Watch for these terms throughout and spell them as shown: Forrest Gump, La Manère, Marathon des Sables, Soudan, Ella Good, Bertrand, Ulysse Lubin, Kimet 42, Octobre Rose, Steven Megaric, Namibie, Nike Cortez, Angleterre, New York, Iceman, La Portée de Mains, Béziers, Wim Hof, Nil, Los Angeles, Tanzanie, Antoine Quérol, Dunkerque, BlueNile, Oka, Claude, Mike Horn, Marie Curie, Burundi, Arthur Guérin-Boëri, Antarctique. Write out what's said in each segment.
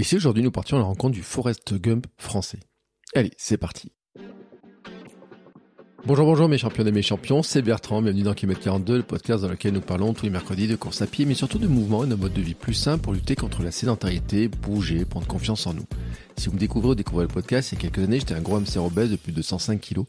Et si aujourd'hui nous partions à la rencontre du Forrest Gump français? Allez, c'est parti. Bonjour mes champions et mes champions, c'est Bertrand, bienvenue dans Kimet 42, le podcast dans lequel nous parlons tous les mercredis de course à pied, mais surtout de mouvement et d'un mode de vie plus sain pour lutter contre la sédentarité, bouger, prendre confiance en nous. Si vous me découvrez ou découvrez le podcast, il y a quelques années, j'étais un gros hamster obèse de plus de 105 kg.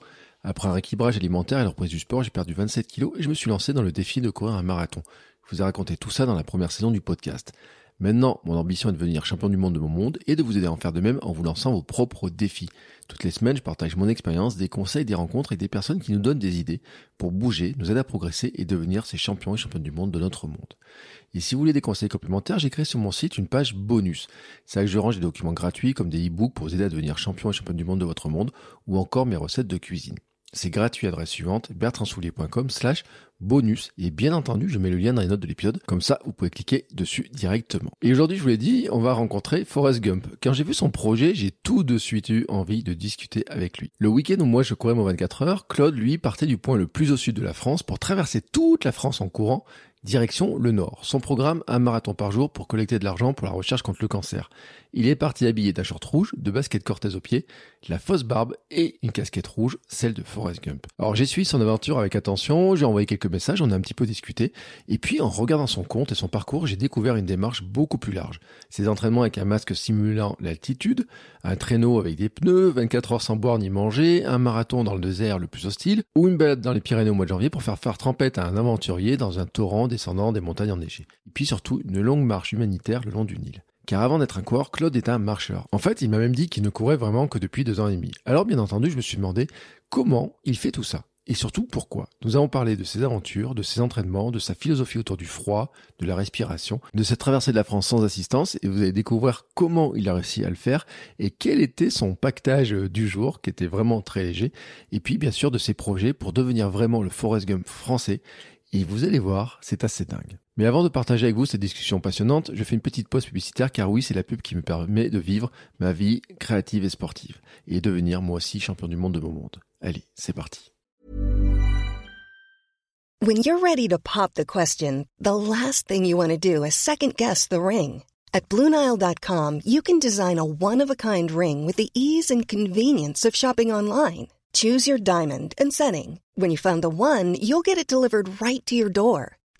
Après un rééquilibrage alimentaire et la reprise du sport, j'ai perdu 27 kg et je me suis lancé dans le défi de courir un marathon. Je vous ai raconté tout ça dans la première saison du podcast. Maintenant, mon ambition est de devenir champion du monde de mon monde et de vous aider à en faire de même en vous lançant vos propres défis. Toutes les semaines, je partage mon expérience, des conseils, des rencontres et des personnes qui nous donnent des idées pour bouger, nous aider à progresser et devenir ces champions et championnes du monde de notre monde. Et si vous voulez des conseils complémentaires, j'ai créé sur mon site une page bonus. C'est là que je range des documents gratuits comme des e-books pour vous aider à devenir champion et championne du monde de votre monde ou encore mes recettes de cuisine. C'est gratuit, adresse suivante, bertrandsoulier.com/bonus. Et bien entendu, je mets le lien dans les notes de l'épisode. Comme ça, vous pouvez cliquer dessus directement. Et aujourd'hui, je vous l'ai dit, on va rencontrer Forrest Gump. Quand j'ai vu son projet, j'ai tout de suite eu envie de discuter avec lui. Le week-end où moi, je courais mon 24 heures, Claude, lui, partait du point le plus au sud de la France pour traverser toute la France en courant, direction le Nord. Son programme, un marathon par jour pour collecter de l'argent pour la recherche contre le cancer. Il est parti habillé d'un short rouge, de baskets Cortez aux pieds, de la fausse barbe et une casquette rouge, celle de Forrest Gump. Alors j'ai suivi son aventure avec attention, j'ai envoyé quelques messages, on a un petit peu discuté. Et puis en regardant son compte et son parcours, j'ai découvert une démarche beaucoup plus large. Ses entraînements avec un masque simulant l'altitude, un traîneau avec des pneus, 24 heures sans boire ni manger, un marathon dans le désert le plus hostile, ou une balade dans les Pyrénées au mois de janvier pour faire trempette à un aventurier dans un torrent descendant des montagnes enneigées. Et puis surtout une longue marche humanitaire le long du Nil. Car avant d'être un coureur, Claude est un marcheur. En fait, il m'a même dit qu'il ne courait vraiment que depuis 2 ans et demi. Alors bien entendu, je me suis demandé comment il fait tout ça. Et surtout, pourquoi ? Nous avons parlé de ses aventures, de ses entraînements, de sa philosophie autour du froid, de la respiration, de cette traversée de la France sans assistance, et vous allez découvrir comment il a réussi à le faire, et quel était son pactage du jour, qui était vraiment très léger, et puis bien sûr de ses projets pour devenir vraiment le Forrest Gump français. Et vous allez voir, c'est assez dingue. Mais avant de partager avec vous cette discussion passionnante, je fais une petite pause publicitaire car oui, c'est la pub qui me permet de vivre ma vie créative et sportive et devenir moi aussi champion du monde de mon monde. Allez, c'est parti. When you're ready to pop the question, the last thing you want to do is second guess the ring. At BlueNile.com, you can design a one-of-a-kind ring with the ease and convenience of shopping online. Choose your diamond and setting. When you find the one, you'll get it delivered right to your door.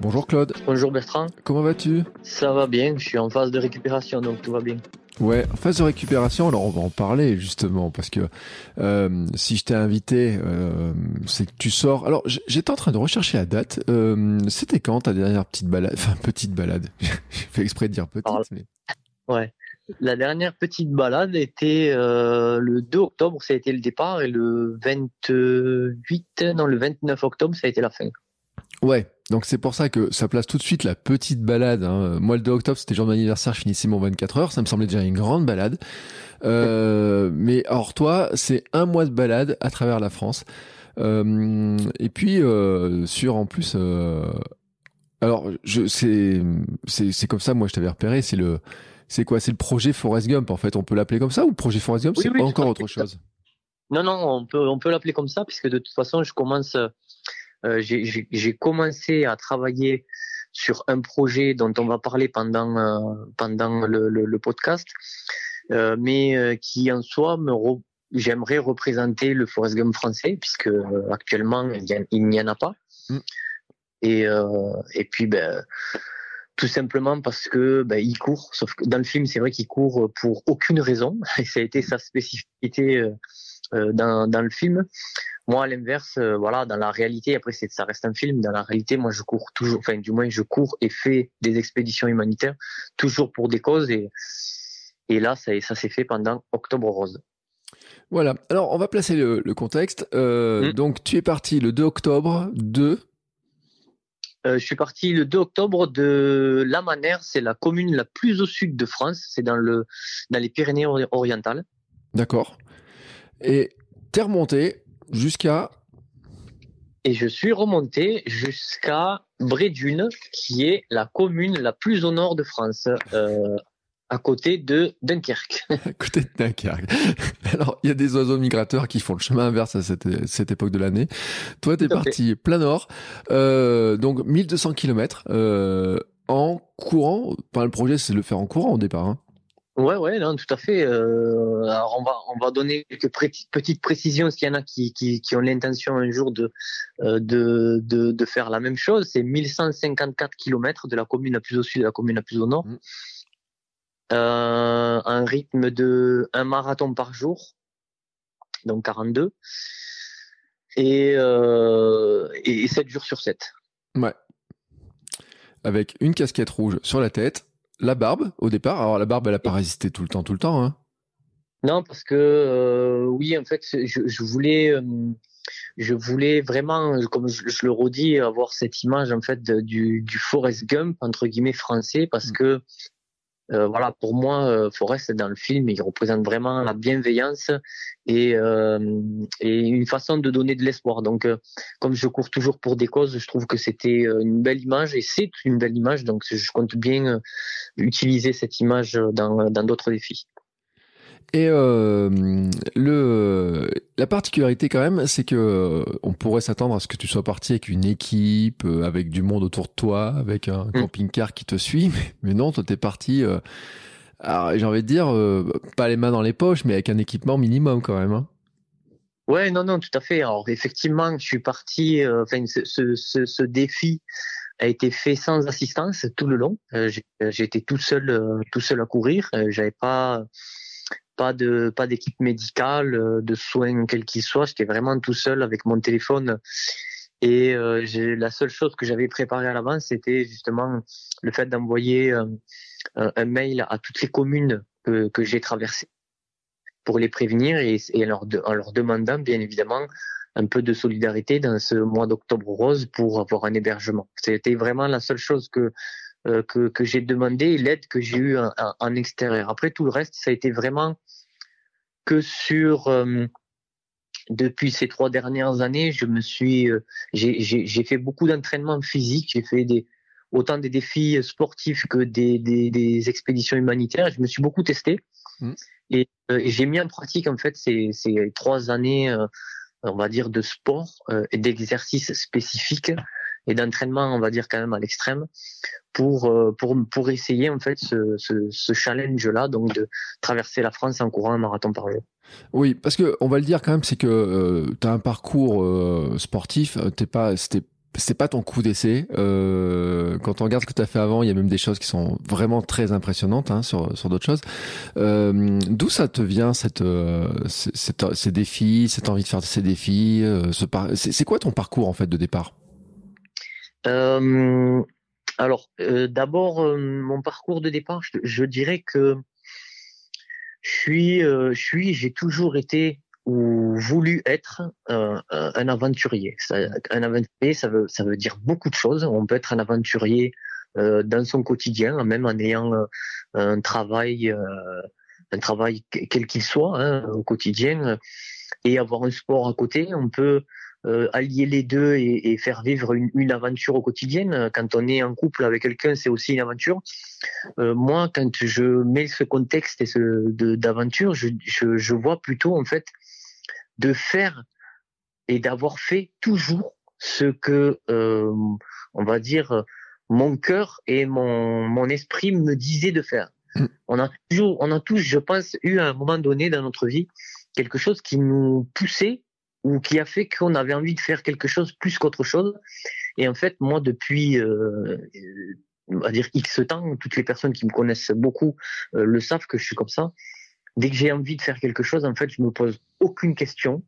Bonjour Claude. Bonjour Bertrand. Comment vas-tu ? Ça va bien, je suis en phase de récupération, donc tout va bien. Ouais, en phase de récupération, alors on va en parler justement, parce que si je t'ai invité, c'est que tu sors... Alors, j'étais en train de rechercher la date. C'était quand ta dernière petite balade ? Enfin, petite balade. J'ai fait exprès de dire petite, alors, mais... Ouais. La dernière petite balade était le 2 octobre, ça a été le départ, et le 29 octobre, ça a été la fin. Ouais. Donc c'est pour ça que ça place tout de suite la petite balade. Hein. Moi, le 2 octobre, c'était jour de mon anniversaire, je finissais mon 24 heures. Ça me semblait déjà une grande balade. Mais alors toi, c'est un mois de balade à travers la France. Et puis, sur en plus... alors, c'est comme ça, moi, je t'avais repéré. C'est quoi ? C'est le projet Forrest Gump, en fait. On peut l'appeler comme ça ou projet Forrest Gump ? Oui, c'est encore autre chose. Non, on peut l'appeler comme ça, puisque de toute façon, je commence... j'ai commencé à travailler sur un projet dont on va parler pendant le podcast, mais qui en soi j'aimerais représenter le Forrest Gump français, puisque actuellement il n'y en a pas. Et puis ben tout simplement parce que il court, sauf que dans le film c'est vrai qu'il court pour aucune raison et ça a été sa spécificité dans le film. Moi, à l'inverse, voilà, dans la réalité, après, ça reste un film. Dans la réalité, moi, je cours toujours, enfin, du moins, je cours et fais des expéditions humanitaires, toujours pour des causes. Et là, ça s'est fait pendant Octobre Rose. Voilà. Alors, on va placer le contexte. Donc, tu es parti le 2 octobre de... je suis parti le 2 octobre de La Manère. C'est la commune la plus au sud de France. C'est dans les Pyrénées-Orientales. D'accord. Et t'es remonté... Jusqu'à... Et je suis remonté jusqu'à Bray-Dunes, qui est la commune la plus au nord de France, à côté de Dunkerque. À côté de Dunkerque. Alors, il y a des oiseaux migrateurs qui font le chemin inverse à cette époque de l'année. Toi, t'es parti plein nord, donc 1200 km en courant. Enfin, le projet, c'est de le faire en courant au départ, hein. Ouais, non, tout à fait. Alors on va donner quelques petites précisions s'il y en a qui ont l'intention un jour de faire la même chose. C'est 1154 km de la commune la plus au sud à la commune la plus au nord. Un rythme de un marathon par jour, donc 42, et 7 jours sur 7. Ouais. Avec une casquette rouge sur la tête. La barbe, au départ. Alors, la barbe, elle n'a pas résisté tout le temps, hein. Non, parce que, oui, en fait, je voulais vraiment, comme je le redis, avoir cette image, en fait, du Forrest Gump, entre guillemets, français, parce que, voilà, pour moi, Forrest, dans le film, il représente vraiment la bienveillance et une façon de donner de l'espoir. Donc, comme je cours toujours pour des causes, je trouve que c'était une belle image et c'est une belle image. Donc, je compte bien utiliser cette image dans d'autres défis. Et la particularité quand même, c'est que on pourrait s'attendre à ce que tu sois parti avec une équipe, avec du monde autour de toi, avec un camping-car qui te suit, mais non, toi t'es parti, alors, j'ai envie de dire, pas les mains dans les poches, mais avec un équipement minimum quand même, hein. Ouais, non, tout à fait. Alors effectivement, je suis parti, ce défi a été fait sans assistance tout le long. J'étais tout seul à courir. J'avais pas d'équipe médicale, de soins quels qu'ils soient. J'étais vraiment tout seul avec mon téléphone et la seule chose que j'avais préparée à l'avance, c'était justement le fait d'envoyer un mail à toutes les communes que j'ai traversées pour les prévenir et en leur demandant bien évidemment un peu de solidarité dans ce mois d'octobre rose pour avoir un hébergement. C'était vraiment la seule chose que j'ai demandé, l'aide que j'ai eue en extérieur. Après, tout le reste, ça a été vraiment que sur... depuis ces 3 dernières années, j'ai fait beaucoup d'entraînement physique, j'ai fait autant des défis sportifs que des expéditions humanitaires. Je me suis beaucoup testé et j'ai mis en pratique en fait ces 3 années, on va dire, de sport et d'exercices spécifiques et d'entraînement, on va dire quand même à l'extrême, pour essayer en fait ce challenge-là, donc de traverser la France en courant un marathon par jour. Oui, parce que on va le dire quand même, c'est que tu as un parcours sportif, c'est pas ton coup d'essai. Quand on regarde ce que tu as fait avant, il y a même des choses qui sont vraiment très impressionnantes, hein, sur d'autres choses. D'où ça te vient ces défis, cette envie de faire ces défis, c'est quoi ton parcours en fait de départ? D'abord, mon parcours de départ, je dirais que j'ai toujours été ou voulu être un aventurier. Un aventurier, ça veut dire beaucoup de choses. On peut être un aventurier dans son quotidien, même en ayant un travail quel qu'il soit, hein, au quotidien, et avoir un sport à côté. On peut allier les deux et faire vivre une aventure au quotidien. Quand on est en couple avec quelqu'un, c'est aussi une aventure. Moi, quand je mets ce contexte et d'aventure, je vois plutôt en fait de faire et d'avoir fait toujours ce que on va dire mon cœur et mon esprit me disaient de faire. On a tous, je pense, eu à un moment donné dans notre vie quelque chose qui nous poussait ou qui a fait qu'on avait envie de faire quelque chose plus qu'autre chose. Et en fait, moi, depuis, on va dire X temps, toutes les personnes qui me connaissent beaucoup le savent que je suis comme ça. Dès que j'ai envie de faire quelque chose, en fait, je me pose aucune question.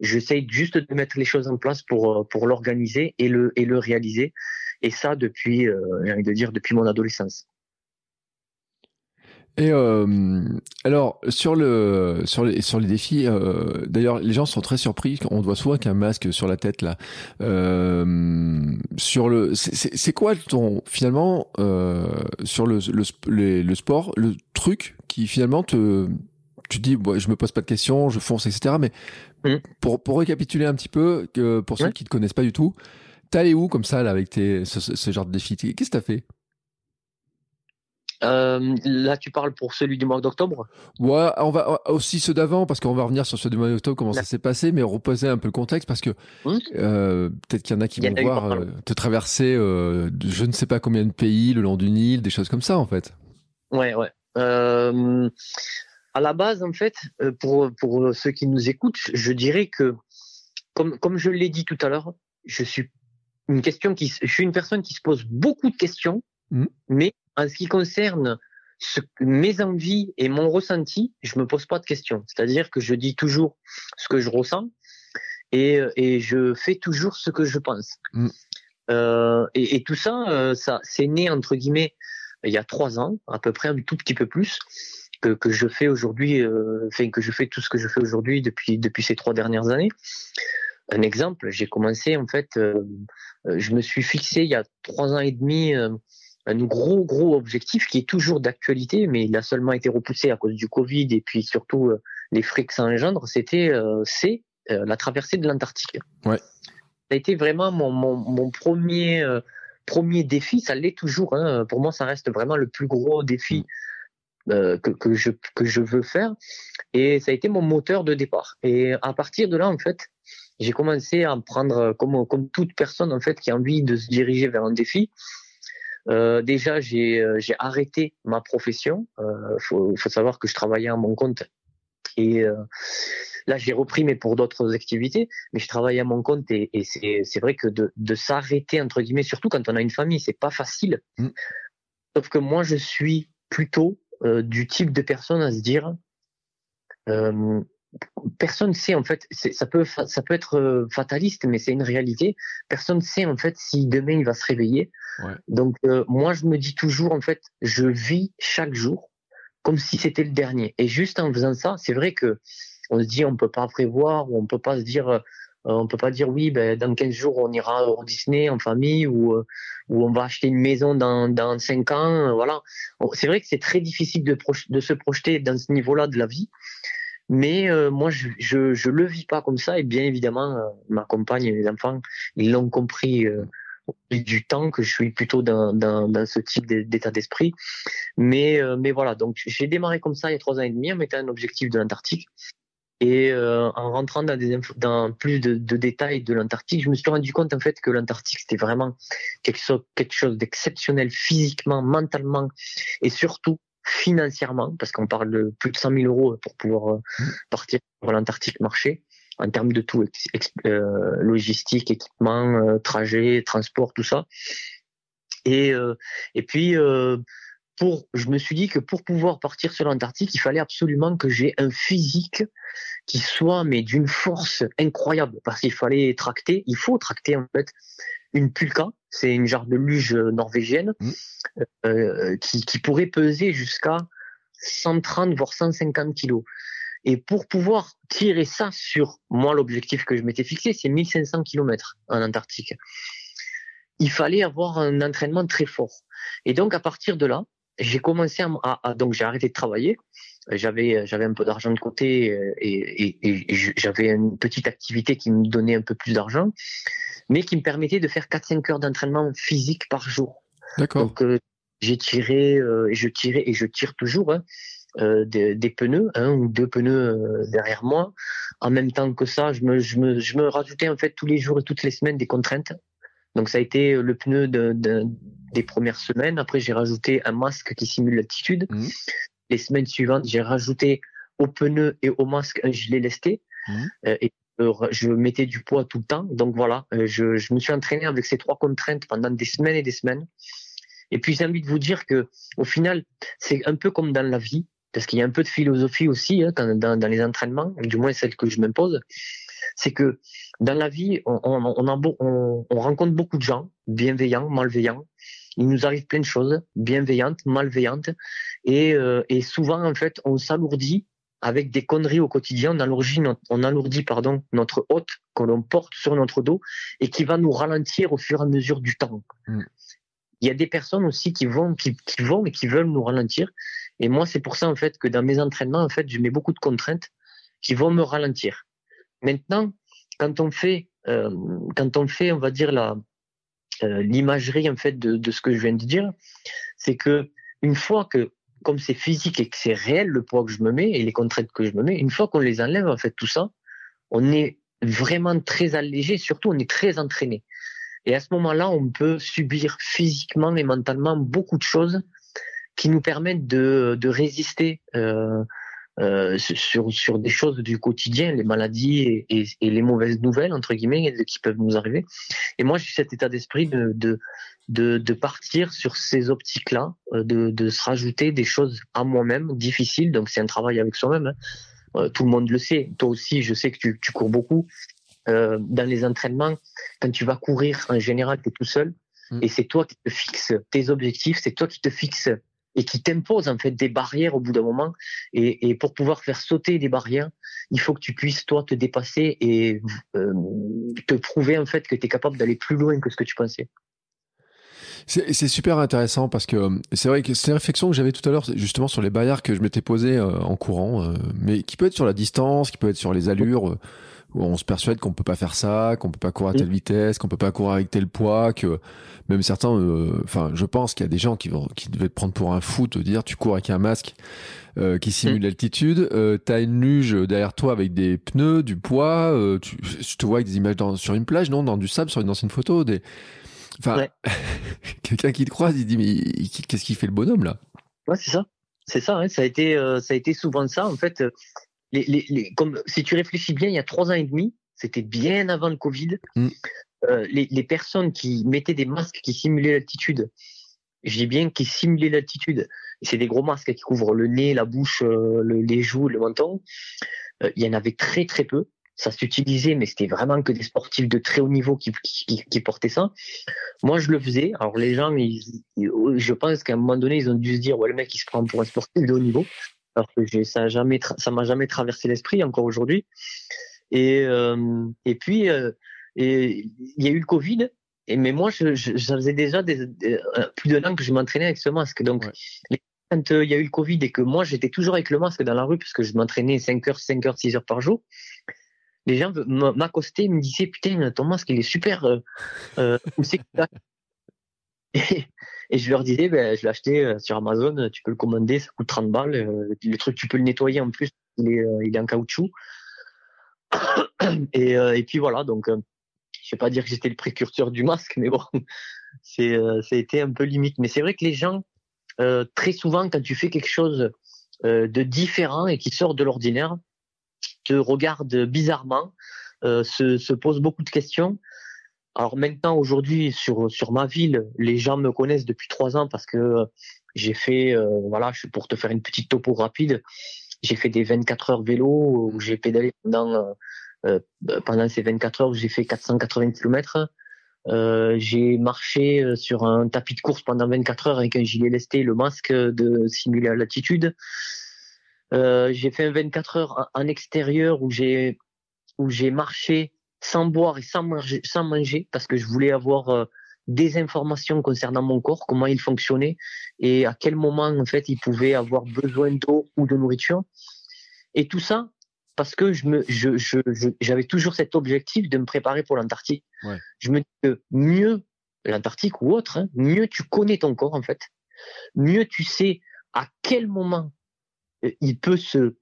J'essaye juste de mettre les choses en place pour l'organiser et le réaliser. Et ça, depuis, j'ai envie de dire, depuis mon adolescence. Et alors sur les défis, d'ailleurs les gens sont très surpris. On voit souvent qu'un masque sur la tête là. C'est quoi ton finalement sur le sport, le truc qui finalement tu dis bon, je me pose pas de questions, je fonce, etc. Mais pour récapituler un petit peu, pour ceux qui te connaissent pas du tout, t'es allé où comme ça là avec ce genre de défis? Qu'est-ce que t'as fait? Là, tu parles pour celui du mois d'octobre ? Ouais, on va aussi ceux d'avant, parce qu'on va revenir sur ceux du mois d'octobre, comment ça s'est passé, mais reposer un peu le contexte, parce que peut-être qu'il y en a qui vont voir te traverser je ne sais pas combien de pays, le long du Nil, des choses comme ça, en fait. Ouais. À la base, en fait, pour ceux qui nous écoutent, je dirais que, comme je l'ai dit tout à l'heure, je suis une personne qui se pose beaucoup de questions, mais en ce qui concerne mes envies et mon ressenti, je me pose pas de questions. C'est-à-dire que je dis toujours ce que je ressens et je fais toujours ce que je pense. Et tout ça, ça c'est né entre guillemets il y a 3 ans, à peu près un tout petit peu plus que je fais aujourd'hui, que je fais tout ce que je fais aujourd'hui depuis ces 3 dernières années. Un exemple, j'ai commencé en fait, je me suis fixé il y a 3 ans et demi. Un gros objectif qui est toujours d'actualité, mais il a seulement été repoussé à cause du Covid et puis surtout les frais que ça engendre, c'est la traversée de l'Antarctique. Ouais. Ça a été vraiment mon premier défi, ça l'est toujours. Hein. Pour moi, ça reste vraiment le plus gros défi que je veux faire, et ça a été mon moteur de départ. Et à partir de là, en fait, j'ai commencé à prendre, comme toute personne en fait qui a envie de se diriger vers un défi. Déjà, j'ai arrêté ma profession. Faut savoir que je travaillais à mon compte et là j'ai repris, mais pour d'autres activités. Mais je travaillais à mon compte et c'est vrai que de s'arrêter entre guillemets, surtout quand on a une famille, c'est pas facile. Sauf que moi, je suis plutôt du type de personne à se dire personne sait en fait, ça peut être fataliste, mais c'est une réalité. Personne sait en fait si demain il va se réveiller. Ouais. Donc moi je me dis toujours en fait, je vis chaque jour comme si c'était le dernier. Et juste en faisant ça, c'est vrai que on se dit on peut pas prévoir, ou on peut pas se dire, on peut pas dire oui ben dans 15 jours on ira au Disney en famille ou on va acheter une maison dans 5 ans. Voilà. C'est vrai que c'est très difficile de se projeter dans ce niveau-là de la vie. Mais moi, je le vis pas comme ça. Et bien évidemment, ma compagne et mes enfants, ils l'ont compris du temps que je suis plutôt dans ce type d'état d'esprit. Mais voilà, donc j'ai démarré comme ça il y a 3 ans et demi en mettant un objectif de l'Antarctique. Et en rentrant dans plus de détails de l'Antarctique, je me suis rendu compte en fait que l'Antarctique, c'était vraiment quelque chose d'exceptionnel physiquement, mentalement et surtout financièrement, parce qu'on parle de plus de 100 000 euros pour pouvoir partir sur l'Antarctique marché, en termes de tout, logistique, équipement, trajet, transport, tout ça. Et puis, je me suis dit que pour pouvoir partir sur l'Antarctique, il fallait absolument que j'ai un physique qui soit, mais d'une force incroyable, parce qu'il fallait il faut tracter en fait, une pulka, c'est une genre de luge norvégienne qui pourrait peser jusqu'à 130 voire 150 kilos. Et pour pouvoir tirer ça sur moi, l'objectif que je m'étais fixé, c'est 1500 kilomètres en Antarctique. Il fallait avoir un entraînement très fort. Et donc à partir de là, j'ai commencé donc j'ai arrêté de travailler. J'avais un peu d'argent de côté et j'avais une petite activité qui me donnait un peu plus d'argent, mais qui me permettait de faire 4-5 heures d'entraînement physique par jour. D'accord. Donc, j'ai tiré, je tire toujours des pneus, 1 ou 2 pneus derrière moi. En même temps que ça, je me rajoutais en fait tous les jours et toutes les semaines des contraintes. Donc, ça a été le pneu des premières semaines. Après, j'ai rajouté un masque qui simule l'altitude. Mmh. Les semaines suivantes, j'ai rajouté au pneu et au masque un gilet lesté. Mmh. Je mettais du poids tout le temps. Donc voilà, je me suis entraîné avec ces 3 contraintes pendant des semaines et des semaines. Et puis j'ai envie de vous dire que au final, c'est un peu comme dans la vie, parce qu'il y a un peu de philosophie aussi dans les entraînements, du moins celle que je m'impose. C'est que dans la vie, on rencontre beaucoup de gens, bienveillants, malveillants. Il nous arrive plein de choses, bienveillantes, malveillantes. Et souvent, en fait, on s'alourdit avec des conneries au quotidien, on alourdit notre hôte que l'on porte sur notre dos et qui va nous ralentir au fur et à mesure du temps. Il y a des personnes aussi qui vont et qui veulent nous ralentir. Et moi, c'est pour ça, en fait, que dans mes entraînements, en fait, je mets beaucoup de contraintes qui vont me ralentir. Maintenant, quand on fait, on va dire l'imagerie, en fait, de ce que je viens de dire, c'est que une fois que, comme c'est physique et que c'est réel, le poids que je me mets et les contraintes que je me mets, une fois qu'on les enlève, en fait, tout ça, on est vraiment très allégé, surtout on est très entraîné. Et à ce moment-là, on peut subir physiquement et mentalement beaucoup de choses qui nous permettent de résister sur des choses du quotidien, les maladies et les mauvaises nouvelles, entre guillemets, qui peuvent nous arriver. Et moi, j'ai cet état d'esprit de partir sur ces optiques-là, de se rajouter des choses à moi-même, difficiles. Donc, c'est un travail avec soi-même, hein. Tout le monde le sait. Toi aussi, je sais que tu cours beaucoup. Dans les entraînements, quand tu vas courir, en général, tu es tout seul. Et c'est toi qui te fixes tes objectifs, c'est toi qui te fixes et qui t'impose en fait des barrières au bout d'un moment. Et pour pouvoir faire sauter des barrières, il faut que tu puisses toi te dépasser et te prouver en fait que tu es capable d'aller plus loin que ce que tu pensais. C'est super intéressant parce que c'est vrai que c'est une réflexion que j'avais tout à l'heure justement sur les barrières que je m'étais posées en courant, mais qui peut être sur la distance, qui peut être sur les allures, où on se persuade qu'on peut pas faire ça, qu'on peut pas courir à telle vitesse, qu'on peut pas courir avec tel poids, que même certains, enfin, je pense qu'il y a des gens qui devaient te prendre pour un fou, te dire tu cours avec un masque qui simule l'altitude, t'as une luge derrière toi avec des pneus, du poids, tu te vois avec des images sur une plage, non, dans du sable, dans une photo, des... Enfin, ouais. Quelqu'un qui te croise, il dit mais qu'est-ce qu'il fait le bonhomme là ? Ouais, c'est ça, hein. Ça a été souvent ça en fait. Comme si tu réfléchis bien, il y a 3 ans et demi, c'était bien avant le Covid. Les personnes qui mettaient des masques qui simulaient l'altitude, je dis bien qui simulaient l'altitude. C'est des gros masques qui couvrent le nez, la bouche, les joues, le menton. Il y en avait très très peu. Ça s'utilisait, mais c'était vraiment que des sportifs de très haut niveau qui portaient ça. Moi, je le faisais. Alors, les gens, je pense qu'à un moment donné, ils ont dû se dire, ouais, le mec, il se prend pour un sportif de haut niveau. Alors que ça m'a jamais traversé l'esprit, encore aujourd'hui. Et puis, il y a eu le Covid. Mais moi, ça faisait déjà plus d'un an que je m'entraînais avec ce masque. Donc, ouais. Quand il y a eu le Covid et que moi, j'étais toujours avec le masque dans la rue parce que je m'entraînais 5 heures, 6 heures par jour, les gens m'accostaient, me disaient « Putain, ton masque, il est super, où c'est que t'as ?» Et je leur disais « Je l'ai acheté sur Amazon, tu peux le commander, ça coûte 30 balles. Le truc, tu peux le nettoyer en plus, il est en caoutchouc. » et puis voilà, donc je ne vais pas dire que j'étais le précurseur du masque, mais bon, ça a été un peu limite. Mais c'est vrai que les gens, très souvent, quand tu fais quelque chose de différent et qui sort de l'ordinaire, te regarde bizarrement, se pose beaucoup de questions. Alors maintenant, aujourd'hui, sur ma ville, les gens me connaissent depuis 3 ans parce que j'ai fait, voilà, pour te faire une petite topo rapide, j'ai fait des 24 heures vélo où j'ai pédalé pendant ces 24 heures où j'ai fait 480 km. J'ai marché sur un tapis de course pendant 24 heures avec un gilet lesté, le masque de simuler à l'altitude. J'ai fait un 24 heures en extérieur où j'ai marché sans boire et sans manger parce que je voulais avoir des informations concernant mon corps, comment il fonctionnait et à quel moment en fait il pouvait avoir besoin d'eau ou de nourriture. Et tout ça parce que j'avais toujours cet objectif de me préparer pour l'Antarctique. Ouais. Je me dis que mieux l'Antarctique ou autre, hein, mieux tu connais ton corps en fait, mieux tu sais à quel moment il peut se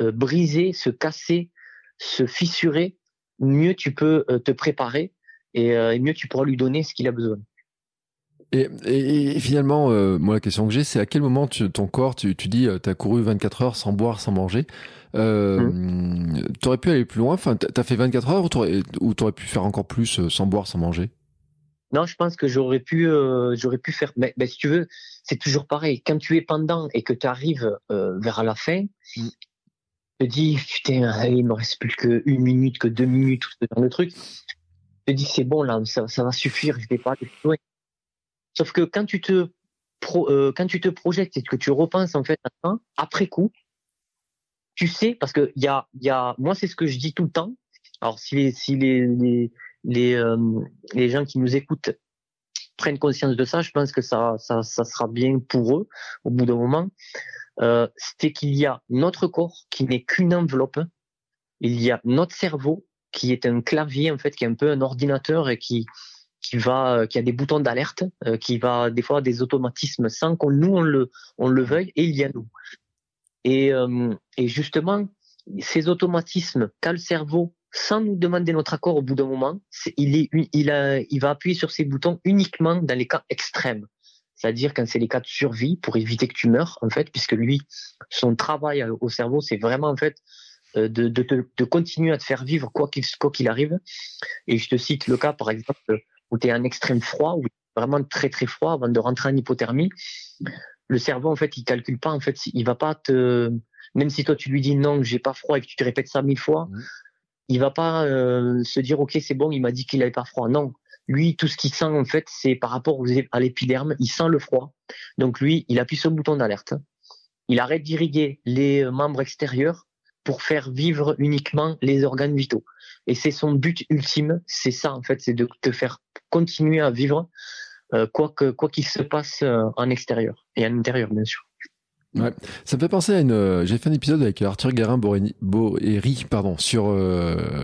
briser, se casser, se fissurer. Mieux tu peux te préparer et mieux tu pourras lui donner ce qu'il a besoin. Et finalement, moi la question que j'ai, c'est à quel moment ton corps, tu dis, t'as couru 24 heures sans boire, sans manger. T'aurais pu aller plus loin. Enfin, t'as fait 24 heures ou t'aurais pu faire encore plus sans boire, sans manger? Non, je pense que j'aurais pu faire. Mais si tu veux, c'est toujours pareil. Quand tu es pendant et que tu arrives vers la fin, tu te dis putain, il me reste plus que 1 minute, que 2 minutes, tout ce genre de truc. Tu te dis c'est bon là, ça va suffire, je vais pas aller plus loin. Sauf que quand tu te projettes et que tu repenses en fait à ça, après coup, tu sais parce que il y a moi c'est ce que je dis tout le temps. Alors si les gens qui nous écoutent prennent conscience de ça, je pense que ça sera bien pour eux au bout d'un moment. C'est qu'il y a notre corps qui n'est qu'une enveloppe, il y a notre cerveau qui est un clavier en fait, qui est un peu un ordinateur et qui qui a des boutons d'alerte, qui va des fois des automatismes sans qu'on nous on le veuille, et il y a nous. Et justement, ces automatismes qu'a le cerveau sans nous demander notre accord au bout d'un moment, il va appuyer sur ces boutons uniquement dans les cas extrêmes. C'est-à-dire quand c'est les cas de survie, pour éviter que tu meurs, en fait, puisque lui, son travail au cerveau, c'est vraiment, en fait, de continuer à te faire vivre quoi qu'il arrive. Et je te cite le cas, par exemple, où tu es en extrême froid, où il est vraiment très, très froid avant de rentrer en hypothermie. Le cerveau, en fait, il calcule pas, en fait, il va pas te... Même si toi, tu lui dis non, j'ai pas froid et que tu te répètes ça 1000 fois, il va pas se dire, OK, c'est bon, il m'a dit qu'il avait pas froid. Non. Lui, tout ce qu'il sent, en fait, c'est par rapport à l'épiderme, il sent le froid. Donc lui, il appuie sur le bouton d'alerte. Il arrête d'irriguer les membres extérieurs pour faire vivre uniquement les organes vitaux. Et c'est son but ultime, c'est ça, en fait, c'est de te faire continuer à vivre quoi qu'il se passe en extérieur et à l'intérieur, bien sûr. Ouais. Ça me fait penser à j'ai fait un épisode avec Arthur Guérin-Boëri, sur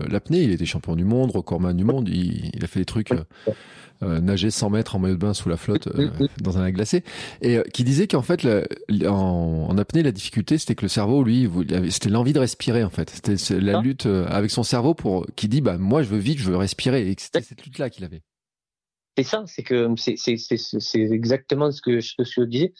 l'apnée. Il était champion du monde, recordman du monde. Il a fait des trucs, nager 100 mètres en maillot de bain sous la flotte dans un lac glacé. Et qui disait qu'en fait, en apnée, la difficulté, c'était que le cerveau, lui, c'était l'envie de respirer, en fait. C'était la lutte avec son cerveau qui dit, bah, moi, je veux vite, je veux respirer. Et c'était cette lutte-là qu'il avait. C'est ça, c'est exactement ce que je disais.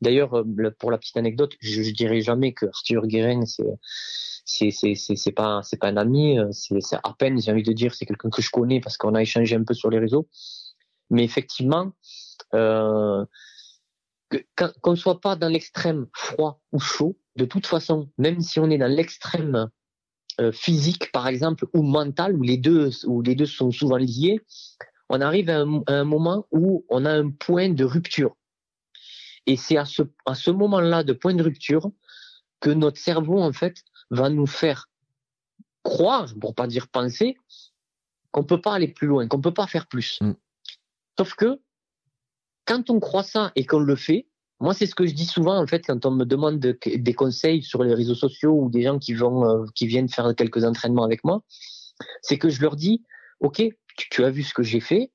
D'ailleurs, pour la petite anecdote, je dirais jamais que Arthur Guérin, c'est pas un ami, c'est à peine, j'ai envie de dire, c'est quelqu'un que je connais parce qu'on a échangé un peu sur les réseaux. Mais effectivement, qu'on soit pas dans l'extrême froid ou chaud, de toute façon, même si on est dans l'extrême physique, par exemple, ou mental, où les deux sont souvent liés, on arrive à un moment où on a un point de rupture. Et c'est à ce moment-là de point de rupture que notre cerveau, en fait, va nous faire croire, pour pas dire penser, qu'on peut pas aller plus loin, qu'on peut pas faire plus. Sauf que, quand on croit ça et qu'on le fait, moi, c'est ce que je dis souvent, en fait, quand on me demande des conseils sur les réseaux sociaux ou des gens qui viennent faire quelques entraînements avec moi, c'est que je leur dis, OK, tu as vu ce que j'ai fait.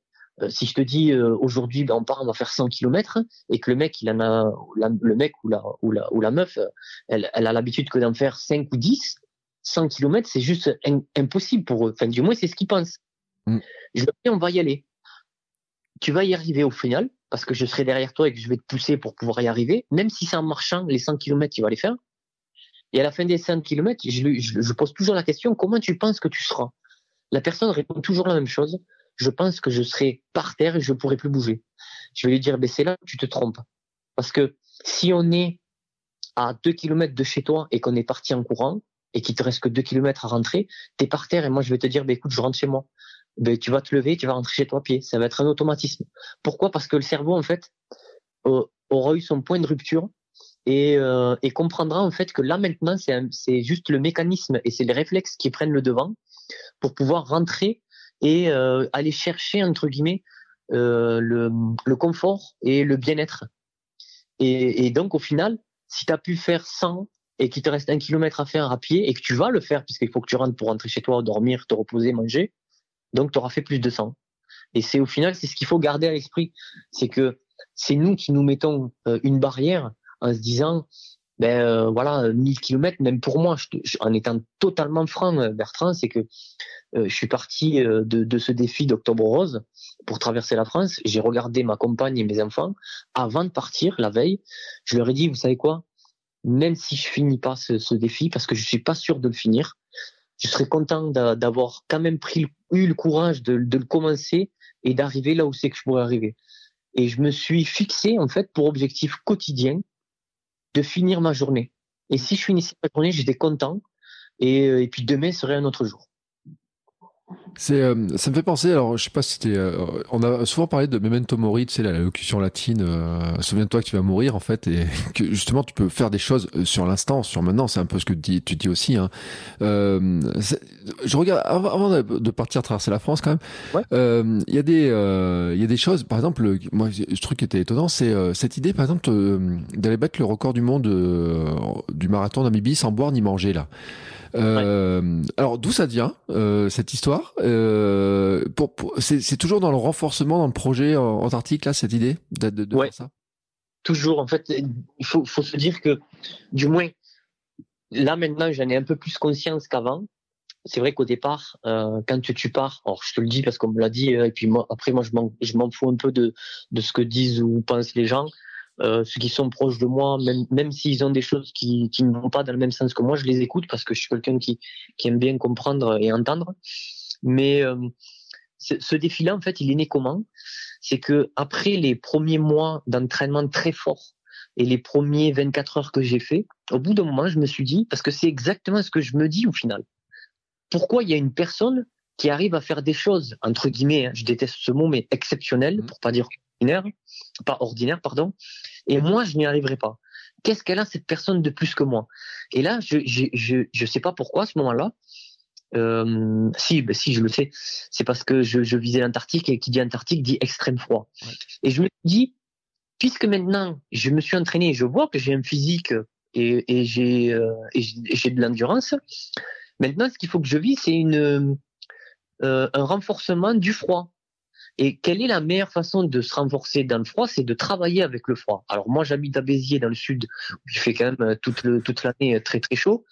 Si je te dis aujourd'hui, ben on va faire 100 km et que le mec, le mec ou la meuf, elle a l'habitude que d'en faire 5 ou 10, 100 km, c'est juste impossible pour eux. Enfin, du moins, c'est ce qu'ils pensent. Je leur dis, on va y aller. Tu vas y arriver au final parce que je serai derrière toi et que je vais te pousser pour pouvoir y arriver. Même si c'est en marchant, les 100 km, tu vas les faire. Et à la fin des 100 km, je pose toujours la question, comment tu penses que tu seras ? La personne répond toujours la même chose. Je pense que je serai par terre et je ne pourrai plus bouger. Je vais lui dire, c'est là, tu te trompes. Parce que si on est à 2 km de chez toi et qu'on est parti en courant et qu'il te reste que 2 km à rentrer, tu es par terre et moi, je vais te dire, écoute, je rentre chez moi. Tu vas te lever, tu vas rentrer chez toi à pied. Ça va être un automatisme. Pourquoi ? Parce que le cerveau, en fait, aura eu son point de rupture et comprendra, en fait, que là, maintenant, c'est juste le mécanisme et c'est les réflexes qui prennent le devant pour pouvoir rentrer et aller chercher, entre guillemets, le confort et le bien-être. Et donc, au final, si tu as pu faire 100 et qu'il te reste 1 kilomètre à faire à pied et que tu vas le faire, puisqu'il faut que tu rentres pour rentrer chez toi, dormir, te reposer, manger, donc tu auras fait plus de 100. Et c'est au final, c'est ce qu'il faut garder à l'esprit. C'est que c'est nous qui nous mettons une barrière en se disant... 1000 kilomètres, même pour moi, en étant totalement franc, Bertrand, c'est que je suis parti de ce défi d'Octobre Rose pour traverser la France. J'ai regardé ma compagne et mes enfants avant de partir la veille. Je leur ai dit, vous savez quoi, même si je finis pas ce défi, parce que je suis pas sûr de le finir, je serais content d'avoir quand même eu le courage de le commencer et d'arriver là où c'est que je pourrais arriver. Et je me suis fixé, en fait, pour objectif quotidien, de finir ma journée. Et si je finissais ma journée, j'étais content. Et puis demain serait un autre jour. Ça me fait penser, alors je sais pas si c'était... on a souvent parlé de Memento Mori, tu sais, la locution latine, souviens-toi que tu vas mourir, en fait, et que justement tu peux faire des choses sur l'instant, sur maintenant, c'est un peu ce que tu dis aussi. Je regarde, avant de partir traverser la France quand même, il y a des choses, par exemple, moi, ce truc qui était étonnant, c'est cette idée, par exemple, d'aller battre le record du monde du marathon de Namibie sans boire ni manger, là. Alors d'où ça vient cette histoire c'est toujours dans le renforcement dans le projet Antarctique là cette idée de faire ça. Toujours en fait il faut se dire que du moins là maintenant j'en ai un peu plus conscience qu'avant. C'est vrai qu'au départ, quand tu pars, alors je te le dis parce qu'on me l'a dit, et puis moi, après moi je m'en fous un peu de ce que disent ou pensent les gens, ceux qui sont proches de moi, même s'ils ont des choses qui ne vont pas dans le même sens que moi, je les écoute parce que je suis quelqu'un qui aime bien comprendre et entendre. Mais ce défi-là, en fait, il est né comment ? C'est que après les premiers mois d'entraînement très fort et les premiers 24 heures que j'ai fait, au bout d'un moment, je me suis dit, parce que c'est exactement ce que je me dis au final. Pourquoi il y a une personne qui arrive à faire des choses, entre guillemets, hein, je déteste ce mot, mais exceptionnelles, pour pas dire ordinaire, pas ordinaire, pardon, et moi, je n'y arriverai pas. Qu'est-ce qu'elle a, cette personne, de plus que moi? Et là, je sais pas pourquoi, à ce moment-là, si, je le sais, c'est parce que je visais l'Antarctique, et qui dit Antarctique dit extrême froid. Ouais. Et je me dis, puisque maintenant, je me suis entraîné, je vois que j'ai un physique, et j'ai de l'endurance, maintenant, ce qu'il faut que je vise, c'est un renforcement du froid. Et quelle est la meilleure façon de se renforcer dans le froid? C'est de travailler avec le froid. Alors moi, j'habite à Béziers, dans le sud, où il fait quand même toute l'année très très chaud.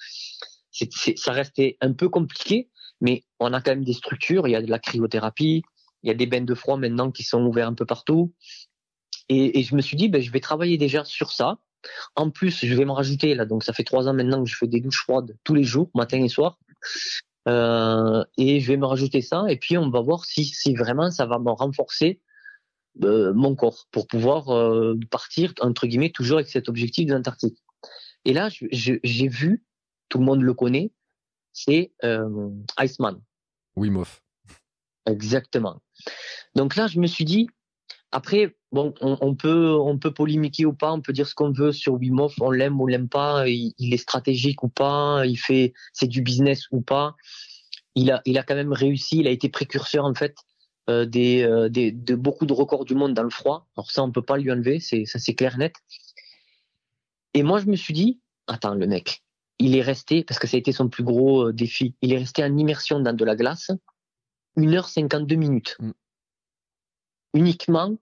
Ça restait un peu compliqué, mais on a quand même des structures. Il y a de la cryothérapie, il y a des bains de froid maintenant qui sont ouverts un peu partout. Et je me suis dit, je vais travailler déjà sur ça. En plus, je vais me rajouter là, donc ça fait 3 ans maintenant que je fais des douches froides tous les jours, matin et soir, et je vais me rajouter ça, et puis on va voir si vraiment ça va me renforcer mon corps pour pouvoir partir entre guillemets toujours avec cet objectif de l'Antarctique. Et là, j'ai vu, tout le monde le connaît, c'est Iceman. Wim Hof. Exactement. Donc là, je me suis dit. Après, bon, on peut polémiquer ou pas, on peut dire ce qu'on veut sur Wim Hof, on l'aime ou on l'aime pas, il est stratégique ou pas, c'est du business ou pas. Il a quand même réussi, il a été précurseur en fait de beaucoup de records du monde dans le froid. Alors ça, on peut pas lui enlever, c'est clair net. Et moi, je me suis dit, attends, le mec, il est resté parce que ça a été son plus gros défi. Il est resté en immersion dans de la glace 1h52 uniquement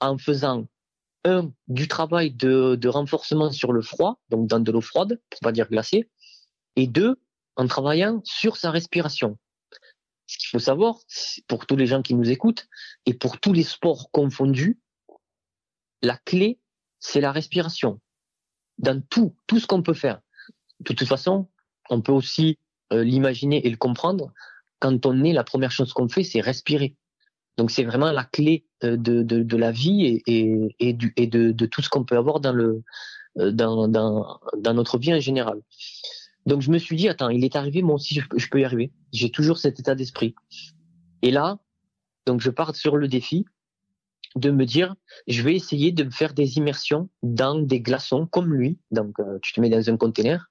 en faisant du travail de renforcement sur le froid, donc dans de l'eau froide, pour pas dire glacée, et 2, en travaillant sur sa respiration. Ce qu'il faut savoir, pour tous les gens qui nous écoutent, et pour tous les sports confondus, la clé, c'est la respiration. Dans tout ce qu'on peut faire. De toute façon, on peut aussi l'imaginer et le comprendre. Quand on est, la première chose qu'on fait, c'est respirer. Donc c'est vraiment la clé de la vie et de tout ce qu'on peut avoir dans notre vie en général. Donc je me suis dit, attends, il est arrivé, moi aussi je peux y arriver. J'ai toujours cet état d'esprit. Et là, donc je pars sur le défi de me dire, je vais essayer de me faire des immersions dans des glaçons comme lui. Donc tu te mets dans un container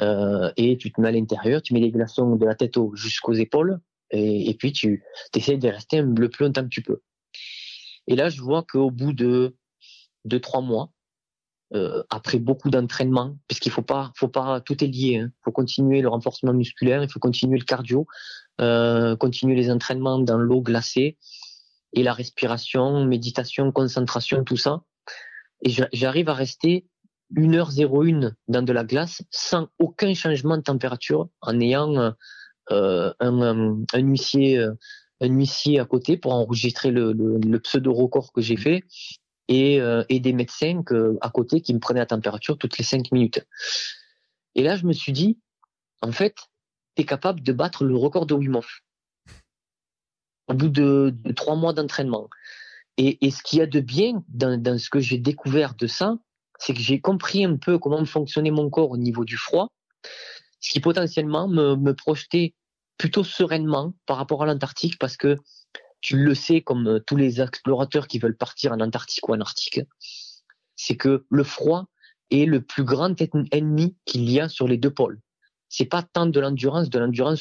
et tu te mets à l'intérieur, tu mets des glaçons de la tête jusqu'aux épaules. Et puis, tu essaies de rester le plus longtemps que tu peux. Et là, je vois qu'au bout de 2-3 mois, après beaucoup d'entraînement, parce qu'il faut pas, tout est lié, hein. Faut continuer le renforcement musculaire, il faut continuer le cardio, continuer les entraînements dans l'eau glacée, et la respiration, méditation, concentration, tout ça. Et j'arrive à rester 1h01 dans de la glace, sans aucun changement de température, en ayant, un huissier à côté pour enregistrer le pseudo-record que j'ai fait et des médecins à côté qui me prenaient la température toutes les 5 minutes. Et là, je me suis dit, en fait, t'es capable de battre le record de Wim Hof au bout de 3 mois d'entraînement. Et ce qu'il y a de bien dans ce que j'ai découvert de ça, c'est que j'ai compris un peu comment fonctionnait mon corps au niveau du froid, ce qui potentiellement me projetait plutôt sereinement par rapport à l'Antarctique, parce que tu le sais, comme tous les explorateurs qui veulent partir en Antarctique ou en Arctique, c'est que le froid est le plus grand ennemi qu'il y a sur les deux pôles. C'est pas tant de l'endurance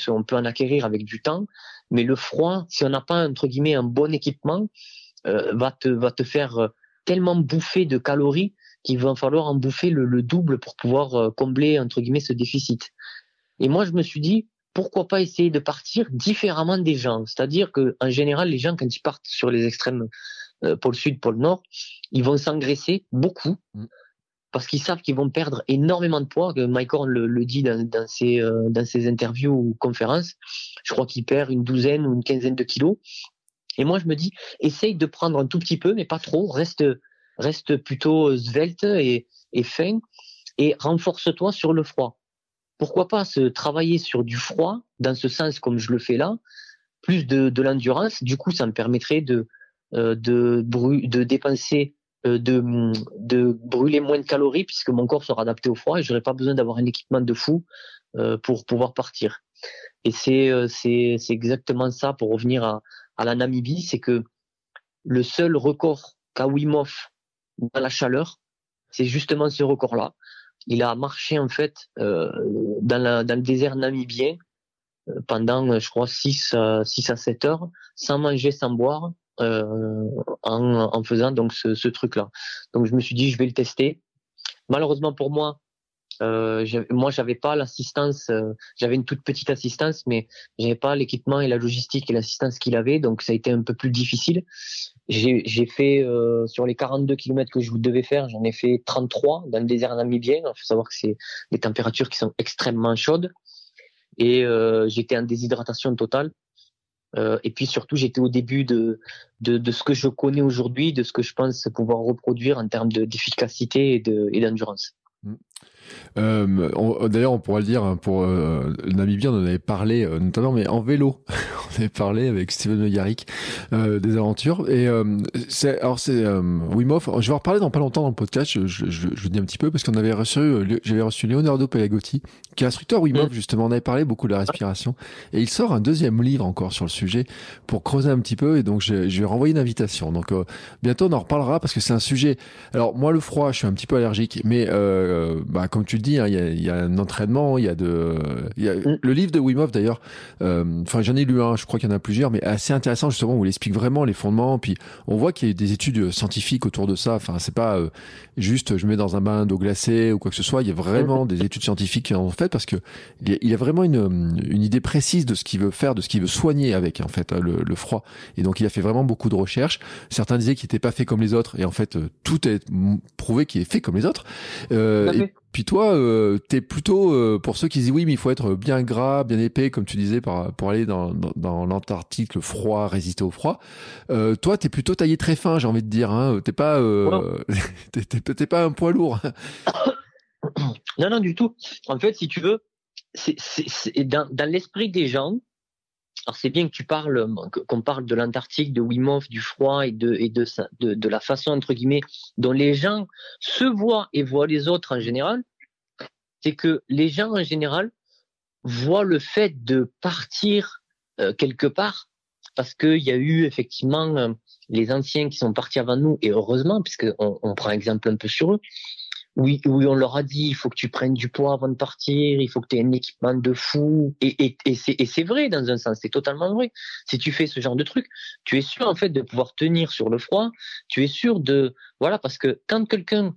on peut en acquérir avec du temps, mais le froid, si on n'a pas entre guillemets un bon équipement, va te faire tellement bouffer de calories qu'il va falloir en bouffer le double pour pouvoir combler entre guillemets ce déficit. Et moi, je me suis dit, pourquoi pas essayer de partir différemment des gens? C'est-à-dire que, en général, les gens, quand ils partent sur les extrêmes, pôle sud, pôle nord, ils vont s'engraisser beaucoup. Parce qu'ils savent qu'ils vont perdre énormément de poids. Mike Horn le dit dans ses interviews ou conférences. Je crois qu'il perd une douzaine ou une quinzaine de kilos. Et moi, je me dis, essaye de prendre un tout petit peu, mais pas trop. Reste plutôt svelte et fin, et renforce-toi sur le froid. Pourquoi pas se travailler sur du froid, dans ce sens comme je le fais là, plus de l'endurance. Du coup, ça me permettrait de dépenser, de brûler moins de calories puisque mon corps sera adapté au froid et j'aurai pas besoin d'avoir un équipement de fou pour pouvoir partir. Et c'est exactement ça. Pour revenir à la Namibie, c'est que le seul record qu'a Wim Hof dans la chaleur, c'est justement ce record-là. Il a marché en fait dans le désert namibien pendant, je crois, 6 à 7 heures sans manger, sans boire. En faisant donc ce truc-là. Donc je me suis dit, je vais le tester. Malheureusement pour moi, j'avais pas l'assistance. J'avais une toute petite assistance, mais j'avais pas l'équipement et la logistique et l'assistance qu'il avait. Donc ça a été un peu plus difficile. J'ai fait sur les 42 kilomètres que je devais faire, j'en ai fait 33 dans le désert namibien. Il faut savoir que c'est des températures qui sont extrêmement chaudes et j'étais en déshydratation totale. Et puis surtout, j'étais au début de ce que je connais aujourd'hui, de ce que je pense pouvoir reproduire en termes d'efficacité et d'endurance. D'ailleurs, on pourra le dire, pour le Namibie, on en avait parlé notamment, mais en vélo, on avait parlé avec Steven Megaric des aventures. Et Wim Hof, je vais en reparler dans pas longtemps dans le podcast, je le dis un petit peu, parce qu'on avait j'avais reçu Leonardo Pelligotti, qui est instructeur Wim Hof, justement, on avait parlé beaucoup de la respiration. Et il sort un deuxième livre encore sur le sujet pour creuser un petit peu, et donc je vais renvoyer une invitation. Donc bientôt, on en reparlera, parce que c'est un sujet. Alors, moi, le froid, je suis un petit peu allergique, mais comme tu le dis, hein, y a un entraînement, le livre de Wim Hof d'ailleurs, j'en ai lu un, je crois qu'il y en a plusieurs, mais assez intéressant justement, où il explique vraiment les fondements, puis on voit qu'il y a des études scientifiques autour de ça, enfin c'est pas juste je mets dans un bain d'eau glacée ou quoi que ce soit, il y a vraiment des études scientifiques qui en fait, parce que il y a vraiment une idée précise de ce qu'il veut faire, de ce qu'il veut soigner avec en fait le froid, et donc il a fait vraiment beaucoup de recherches. Certains disaient qu'il n'était pas fait comme les autres, et en fait tout est prouvé qu'il est fait comme les autres. Puis toi, t'es plutôt pour ceux qui disent oui, mais il faut être bien gras, bien épais, comme tu disais, pour aller dans l'Antarctique, le froid, résister au froid. Toi, t'es plutôt taillé très fin, j'ai envie de dire. Hein. T'es pas, t'es pas un poids lourd. Non, du tout. En fait, si tu veux, c'est dans l'esprit des gens. Alors c'est bien que qu'on parle de l'Antarctique, de Wim Hof, du froid et de la façon entre guillemets dont les gens se voient et voient les autres en général. C'est que les gens en général voient le fait de partir quelque part, parce qu'il y a eu effectivement les anciens qui sont partis avant nous, et heureusement, puisque on prend exemple un peu sur eux. Oui, on leur a dit, il faut que tu prennes du poids avant de partir, il faut que tu aies un équipement de fou. Et c'est vrai dans un sens, c'est totalement vrai. Si tu fais ce genre de truc, tu es sûr en fait de pouvoir tenir sur le froid, tu es sûr de... Voilà, parce que quand quelqu'un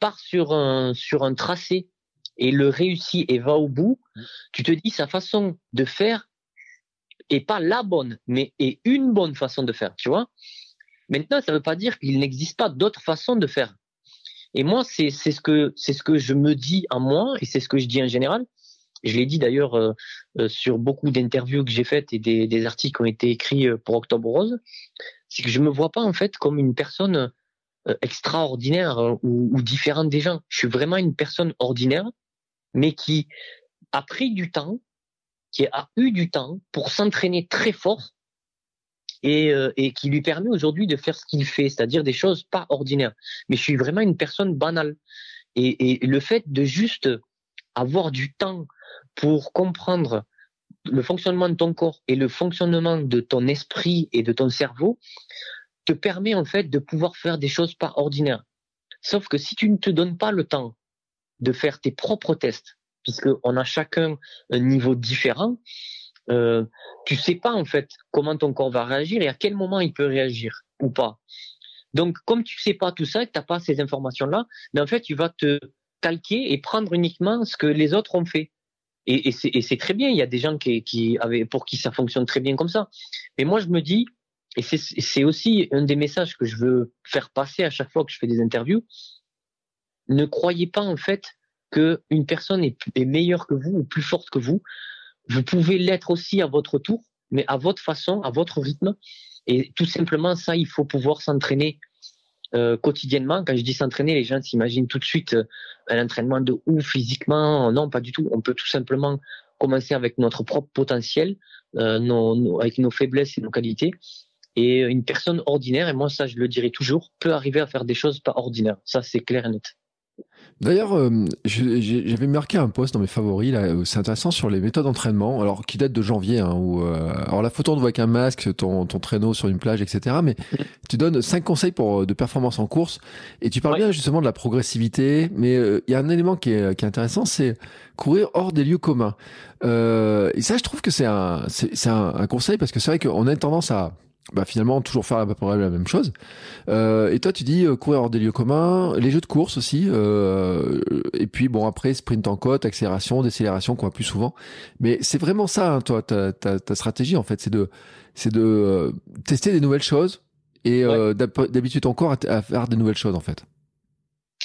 part sur un tracé et le réussit et va au bout, tu te dis sa façon de faire est pas la bonne, mais est une bonne façon de faire, tu vois. Maintenant, ça veut pas dire qu'il n'existe pas d'autres façons de faire. Et moi, c'est ce que je me dis en moi, et c'est ce que je dis en général. Je l'ai dit d'ailleurs sur beaucoup d'interviews que j'ai faites et des articles qui ont été écrits pour Octobre Rose, c'est que je me vois pas en fait comme une personne extraordinaire ou différente des gens. Je suis vraiment une personne ordinaire, mais qui a pris du temps, qui a eu du temps pour s'entraîner très fort et qui lui permet aujourd'hui de faire ce qu'il fait, c'est-à-dire des choses pas ordinaires. Mais je suis vraiment une personne banale. Et le fait de juste avoir du temps pour comprendre le fonctionnement de ton corps et le fonctionnement de ton esprit et de ton cerveau te permet en fait de pouvoir faire des choses pas ordinaires. Sauf que si tu ne te donnes pas le temps de faire tes propres tests, puisqu'on a chacun un niveau différent, tu sais pas en fait comment ton corps va réagir et à quel moment il peut réagir ou pas. Donc comme tu sais pas tout ça et que t'as pas ces informations là, ben en fait tu vas te calquer et prendre uniquement ce que les autres ont fait. Et c'est très bien, il y a des gens pour qui ça fonctionne très bien comme ça. Mais moi, je me dis, et c'est aussi un des messages que je veux faire passer à chaque fois que je fais des interviews, ne croyez pas en fait qu'une personne est meilleure que vous ou plus forte que vous. Vous pouvez l'être aussi à votre tour, mais à votre façon, à votre rythme. Et tout simplement, ça, il faut pouvoir s'entraîner quotidiennement. Quand je dis s'entraîner, les gens s'imaginent tout de suite un entraînement de ouf physiquement. Non, pas du tout. On peut tout simplement commencer avec notre propre potentiel, avec nos faiblesses et nos qualités. Et une personne ordinaire, et moi ça je le dirai toujours, peut arriver à faire des choses pas ordinaires. Ça, c'est clair et net. D'ailleurs, j'avais marqué un post dans mes favoris, là, c'est intéressant, sur les méthodes d'entraînement, alors qui date de janvier, hein, où, alors la photo on te voit avec un masque, ton traîneau sur une plage, etc. Mais tu donnes 5 conseils de performance en course, et tu parles bien justement de la progressivité, mais il y a un élément qui est intéressant, c'est courir hors des lieux communs. Et ça, je trouve que c'est un conseil, parce que c'est vrai qu'on a une tendance à... finalement toujours faire à peu près la même chose, et toi tu dis courir hors des lieux communs, les jeux de course aussi, et puis bon après sprint en côte, accélération, décélération qu'on voit plus souvent, mais c'est vraiment ça hein, toi ta stratégie en fait, c'est de tester des nouvelles choses et d'habituer ton corps à faire des nouvelles choses en fait.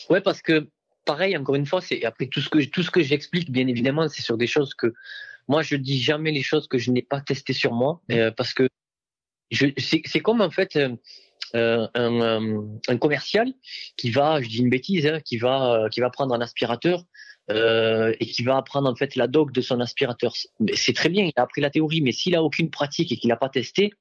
Ouais, parce que pareil encore une fois, c'est après tout ce que j'explique bien évidemment c'est sur des choses que moi je dis jamais, les choses que je n'ai pas testées sur moi, parce que c'est comme en fait un commercial qui va, je dis une bêtise, hein, qui va prendre un aspirateur et qui va apprendre en fait la doc de son aspirateur. C'est très bien, il a appris la théorie, mais s'il a aucune pratique et qu'il n'a pas testé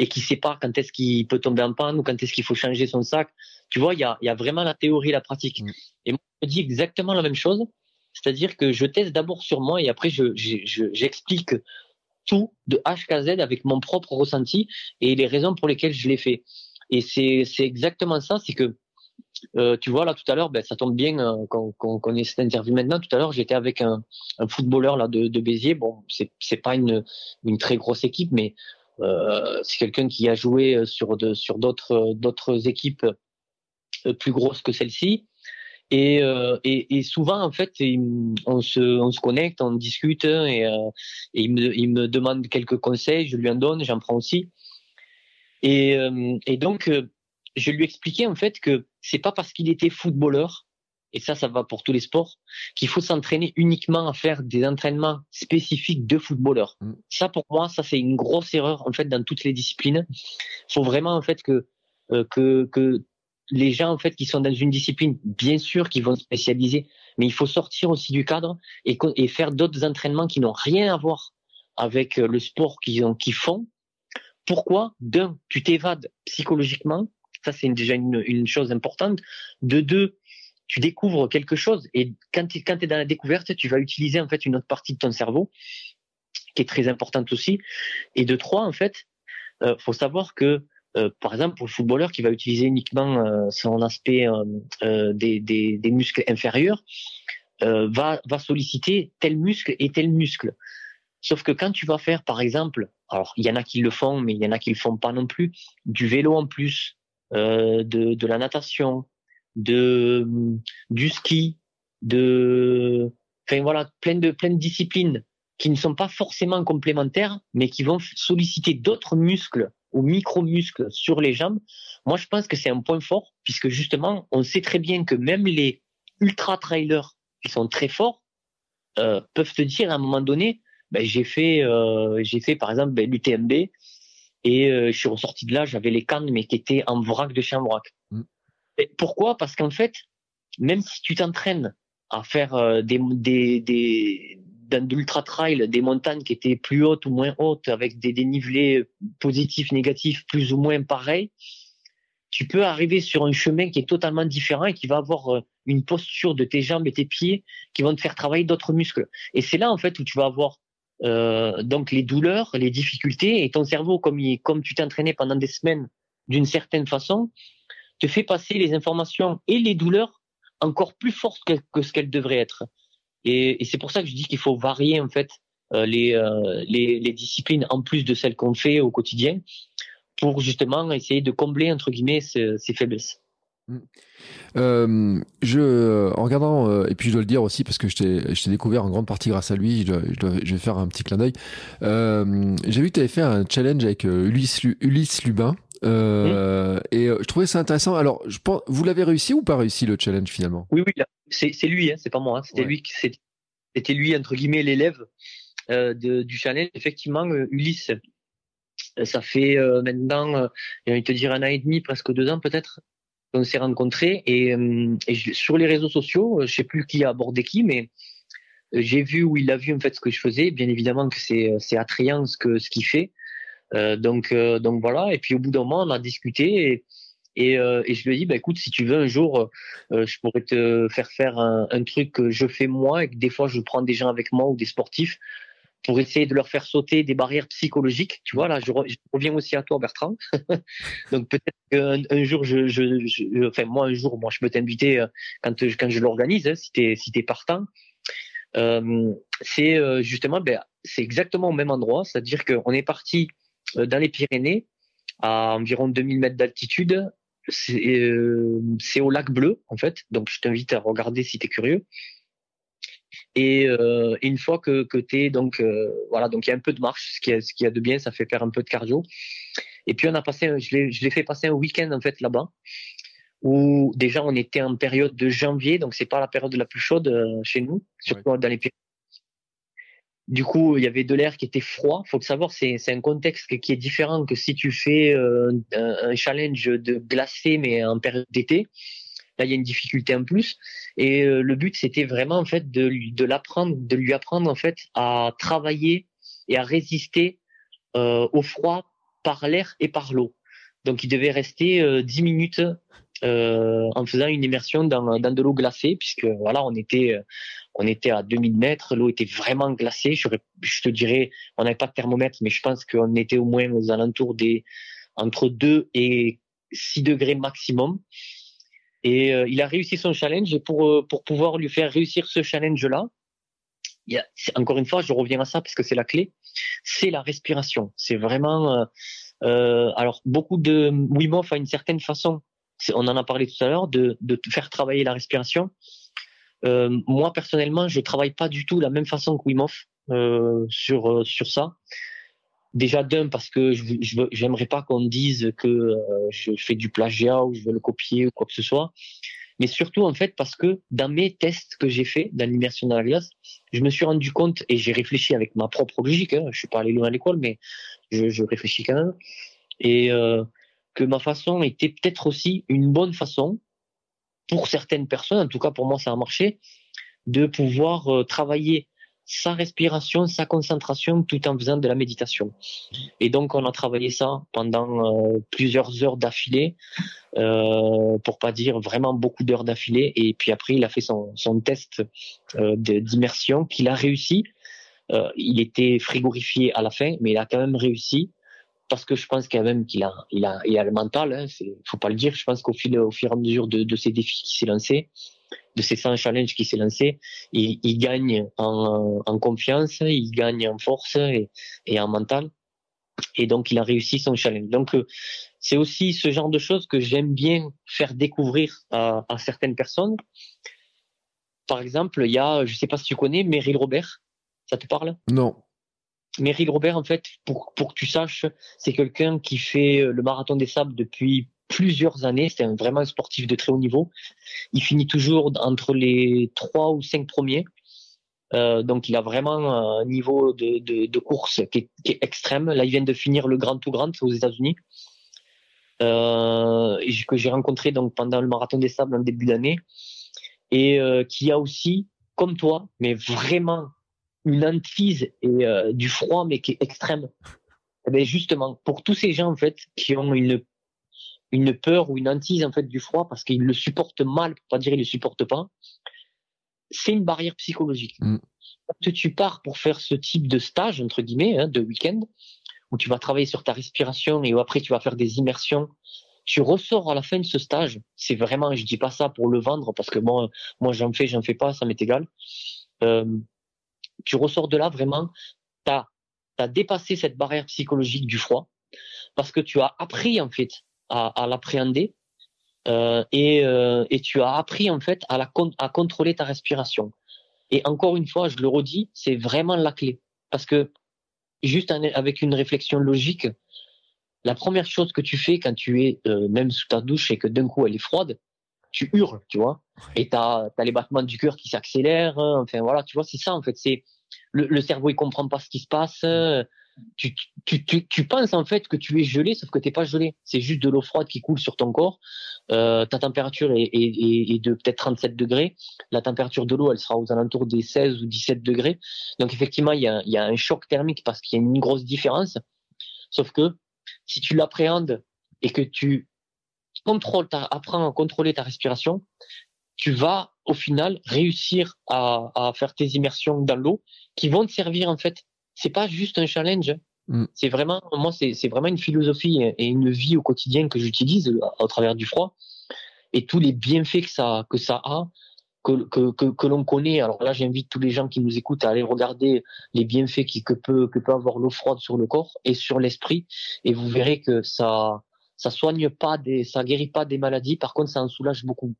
et qu'il ne sait pas quand est-ce qu'il peut tomber en panne ou quand est-ce qu'il faut changer son sac, tu vois, il y a vraiment la théorie et la pratique. Et moi, je dis exactement la même chose, c'est-à-dire que je teste d'abord sur moi et après j'explique tout de HKZ avec mon propre ressenti et les raisons pour lesquelles je l'ai fait. Et c'est exactement ça, c'est que tu vois là tout à l'heure, ça tombe bien qu'on ait cette interview maintenant. Tout à l'heure j'étais avec un footballeur là de Béziers. Bon, c'est pas une très grosse équipe, mais c'est quelqu'un qui a joué sur d'autres équipes plus grosses que celle-ci. Et souvent en fait, on se connecte, on discute et il me demande quelques conseils, je lui en donne, j'en prends aussi. Et donc je lui expliquais en fait que c'est pas parce qu'il était footballeur, et ça va pour tous les sports, qu'il faut s'entraîner uniquement à faire des entraînements spécifiques de footballeur. Ça pour moi, ça c'est une grosse erreur en fait dans toutes les disciplines. Faut vraiment en fait que les gens en fait qui sont dans une discipline, bien sûr qu'ils vont se spécialiser, mais il faut sortir aussi du cadre et faire d'autres entraînements qui n'ont rien à voir avec le sport qu'ils font. Pourquoi ? D'un, tu t'évades psychologiquement, ça c'est déjà une chose importante. De deux, tu découvres quelque chose et quand tu es dans la découverte, tu vas utiliser en fait une autre partie de ton cerveau qui est très importante aussi. Et de trois, en fait, faut savoir que par exemple, pour le footballeur qui va utiliser uniquement son aspect des muscles inférieurs, va solliciter tel muscle et tel muscle. Sauf que quand tu vas faire, par exemple, alors il y en a qui le font, mais il y en a qui le font pas non plus, du vélo en plus, de la natation, du ski, plein de disciplines qui ne sont pas forcément complémentaires, mais qui vont solliciter d'autres muscles ou micro-muscles sur les jambes. Moi, je pense que c'est un point fort, puisque justement, on sait très bien que même les ultra-trailers qui sont très forts peuvent te dire à un moment donné, j'ai fait par exemple l'UTMB et je suis ressorti de là, j'avais les cannes, mais qui étaient en vrac de chez en vrac. Et pourquoi ? Parce qu'en fait, même si tu t'entraînes à faire dans de l'ultra-trail, des montagnes qui étaient plus hautes ou moins hautes, avec des dénivelés positifs, négatifs, plus ou moins pareils, tu peux arriver sur un chemin qui est totalement différent et qui va avoir une posture de tes jambes et tes pieds qui vont te faire travailler d'autres muscles. Et c'est là, en fait, où tu vas avoir donc les douleurs, les difficultés, et ton cerveau, comme tu t'entraînais pendant des semaines d'une certaine façon, te fait passer les informations et les douleurs encore plus fortes que ce qu'elles devraient être. Et c'est pour ça que je dis qu'il faut varier en fait les disciplines en plus de celles qu'on fait au quotidien pour justement essayer de combler entre guillemets ces faiblesses. En regardant, et puis je dois le dire aussi parce que je t'ai découvert en grande partie grâce à lui, je vais faire un petit clin d'œil. J'ai vu que tu avais fait un challenge avec Ulysse Lubin et je trouvais ça intéressant. Alors, je pense, vous l'avez réussi ou pas réussi le challenge finalement ? Oui, c'est lui, hein, c'est pas moi, hein, c'était lui, c'était lui entre guillemets l'élève du challenge. Effectivement, Ulysse, ça fait maintenant, j'ai envie de te dire 1 an et demi, presque 2 ans peut-être. On s'est rencontrés et sur les réseaux sociaux, je sais plus qui a abordé qui, mais j'ai vu ou il a vu en fait ce que je faisais. Bien évidemment que c'est attrayant ce qu'il fait. Donc voilà. Et puis au bout d'un moment, on a discuté et je lui ai dit, bah écoute, si tu veux un jour, je pourrais te faire un truc que je fais moi et que des fois je prends des gens avec moi ou des sportifs pour essayer de leur faire sauter des barrières psychologiques. Tu vois, là, je reviens aussi à toi, Bertrand. Donc, peut-être qu'un jour, moi, je peux t'inviter quand je l'organise, hein, si t'es partant. Justement, c'est exactement au même endroit. C'est-à-dire qu'on est parti dans les Pyrénées, à environ 2000 mètres d'altitude. C'est au lac Bleu, en fait. Donc, je t'invite à regarder si t'es curieux. Et une fois que t'es donc il y a un peu de marche, ce qu'il y a de bien, ça fait faire un peu de cardio. Et puis on a passé, je l'ai fait passer un week-end en fait là-bas, où déjà on était en période de janvier, donc c'est pas la période la plus chaude chez nous, surtout dans les Pyrénées. Du coup, il y avait de l'air qui était froid. Faut le savoir, c'est un contexte qui est différent que si tu fais un challenge de glacé mais en période d'été. Là, il y a une difficulté en plus. Et le but, c'était vraiment en fait de lui apprendre en fait à travailler et à résister au froid par l'air et par l'eau. Donc, il devait rester 10 minutes en faisant une immersion dans de l'eau glacée, puisque voilà, on était à 2000 mètres, l'eau était vraiment glacée. Je te dirais, on n'avait pas de thermomètre, mais je pense qu'on était au moins aux alentours entre 2 et 6 degrés maximum. Et il a réussi son challenge, et pour pouvoir lui faire réussir ce challenge-là, encore une fois, je reviens à ça parce que c'est la clé, c'est la respiration. C'est vraiment… alors, beaucoup de Wim Hof a une certaine façon, on en a parlé tout à l'heure, de faire travailler la respiration. Moi, personnellement, je travaille pas du tout de la même façon que Wim Hof sur ça. Déjà d'un, parce que j'aimerais pas qu'on dise que je fais du plagiat ou je veux le copier ou quoi que ce soit. Mais surtout, en fait, parce que dans mes tests que j'ai fait dans l'immersion dans la glace, je me suis rendu compte, et j'ai réfléchi avec ma propre logique, hein, je suis pas allé loin à l'école, mais je réfléchis quand même, et que ma façon était peut-être aussi une bonne façon, pour certaines personnes, en tout cas pour moi ça a marché, de pouvoir travailler sa respiration, sa concentration, tout en faisant de la méditation. Et donc, on a travaillé ça pendant plusieurs heures d'affilée, pour pas dire vraiment beaucoup d'heures d'affilée. Et puis après, il a fait son test d'immersion qu'il a réussi. Il était frigorifié à la fin, mais il a quand même réussi, parce que je pense quand même qu'il a le mental. Hein, faut pas le dire. Je pense au fur et à mesure de ces défis qu'il s'est lancé, de ces 100 challenges qui s'est lancé, il gagne en confiance, il gagne en force et en mental. Et donc, il a réussi son challenge. Donc, c'est aussi ce genre de choses que j'aime bien faire découvrir à certaines personnes. Par exemple, il y a, je sais pas si tu connais, Meryl Robert. Ça te parle ? Non. Meryl Robert, en fait, pour que tu saches, c'est quelqu'un qui fait le Marathon des Sables depuis plusieurs années, c'est vraiment un sportif de très haut niveau. Il finit toujours entre les 3 ou 5 premiers. Donc, il a vraiment un niveau de course qui est extrême. Là, il vient de finir le Grand to Grand aux États-Unis, que j'ai rencontré donc pendant le Marathon des Sables en début d'année, et qui a aussi, comme toi, mais vraiment une hantise et du froid, mais qui est extrême. Et bien, justement, pour tous ces gens en fait qui ont une peur ou une hantise en fait du froid parce qu'ils le supportent mal, pour pas dire ils le supportent pas, c'est une barrière psychologique. Quand tu pars pour faire ce type de stage entre guillemets, hein, de week-end, où tu vas travailler sur ta respiration et où après tu vas faire des immersions, tu ressors à la fin de ce stage. C'est vraiment, je dis pas ça pour le vendre parce que moi j'en fais pas, ça m'est égal. Tu ressors de là vraiment, t'as dépassé cette barrière psychologique du froid parce que tu as appris en fait à l'appréhender, et tu as appris en fait à contrôler ta respiration. Et encore une fois, je le redis, c'est vraiment la clé. Parce que juste avec une réflexion logique, la première chose que tu fais quand tu es même sous ta douche et que d'un coup elle est froide, tu hurles, tu vois. Et t'as les battements du cœur qui s'accélèrent. Enfin voilà, tu vois, c'est ça en fait. C'est le cerveau, il comprend pas ce qui se passe. Tu penses en fait que tu es gelé, sauf que t'es pas gelé. C'est juste de l'eau froide qui coule sur ton corps. Ta température est de peut-être 37 degrés. La température de l'eau, elle sera aux alentours des 16 ou 17 degrés. Donc effectivement, il y a un choc thermique parce qu'il y a une grosse différence. Sauf que si tu l'appréhendes et que tu apprends à contrôler ta respiration, tu vas au final réussir à faire tes immersions dans l'eau qui vont te servir en fait. C'est pas juste un challenge. C'est vraiment, moi, c'est vraiment une philosophie et une vie au quotidien que j'utilise au travers du froid et tous les bienfaits que ça a, que l'on connaît. Alors là, j'invite tous les gens qui nous écoutent à aller regarder les bienfaits que peut avoir l'eau froide sur le corps et sur l'esprit. Et vous verrez que ça soigne pas ça guérit pas des maladies. Par contre, ça en soulage beaucoup.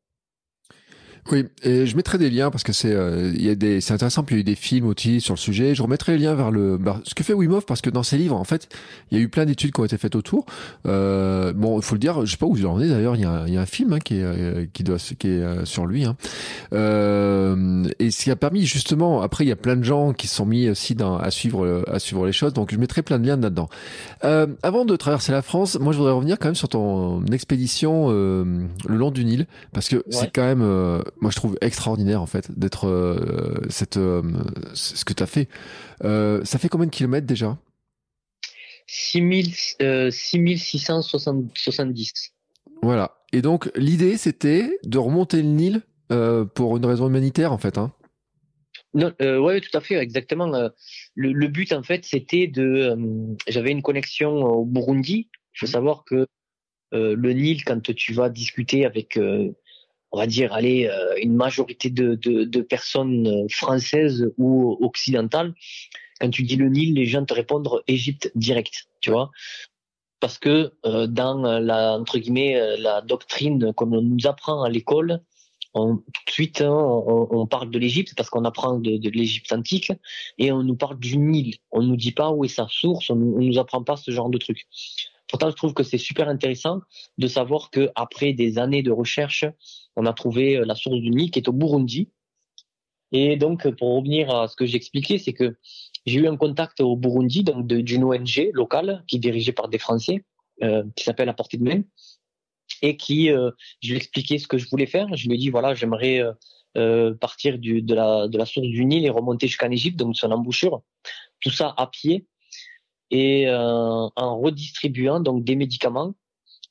Oui, et je mettrai des liens parce que c'est intéressant, puis il y a eu des films aussi sur le sujet. Je remettrai les liens vers ce que fait Wim Hof, parce que dans ses livres, en fait, il y a eu plein d'études qui ont été faites autour. Bon, il faut le dire, je sais pas où vous en êtes d'ailleurs, il y a un film qui est sur lui. Et ce qui a permis justement, après il y a plein de gens qui se sont mis aussi à suivre les choses, donc je mettrai plein de liens là-dedans. Avant de traverser la France, moi je voudrais revenir quand même sur ton expédition le long du Nil, parce que c'est quand même... moi, je trouve extraordinaire en fait d'être ce que tu as fait. Ça fait combien de kilomètres déjà ? 6670. Voilà. Et donc, l'idée, c'était de remonter le Nil pour une raison humanitaire en fait. Hein. Non, ouais, tout à fait, exactement. Le but en fait, c'était j'avais une connexion au Burundi. Il faut savoir que le Nil, quand tu vas discuter avec on va dire, une majorité de personnes françaises ou occidentales, quand tu dis le Nil, les gens te répondent Égypte direct, tu vois, parce que dans entre guillemets, la doctrine qu'on nous apprend à l'école, tout de suite, hein, on parle de l'Égypte parce qu'on apprend de l'Égypte antique et on nous parle du Nil. On nous dit pas où est sa source, on nous apprend pas ce genre de truc. Pourtant, je trouve que c'est super intéressant de savoir que après des années de recherche, on a trouvé la source du Nil qui est au Burundi. Et donc, pour revenir à ce que j'expliquais, c'est que j'ai eu un contact au Burundi, donc d'une ONG locale qui est dirigée par des Français, qui s'appelle La Portée de Mains, et qui, je lui expliquais ce que je voulais faire. Je lui ai dit voilà, j'aimerais partir de la source du Nil et remonter jusqu'en Égypte, donc son embouchure, tout ça à pied. Et en redistribuant donc des médicaments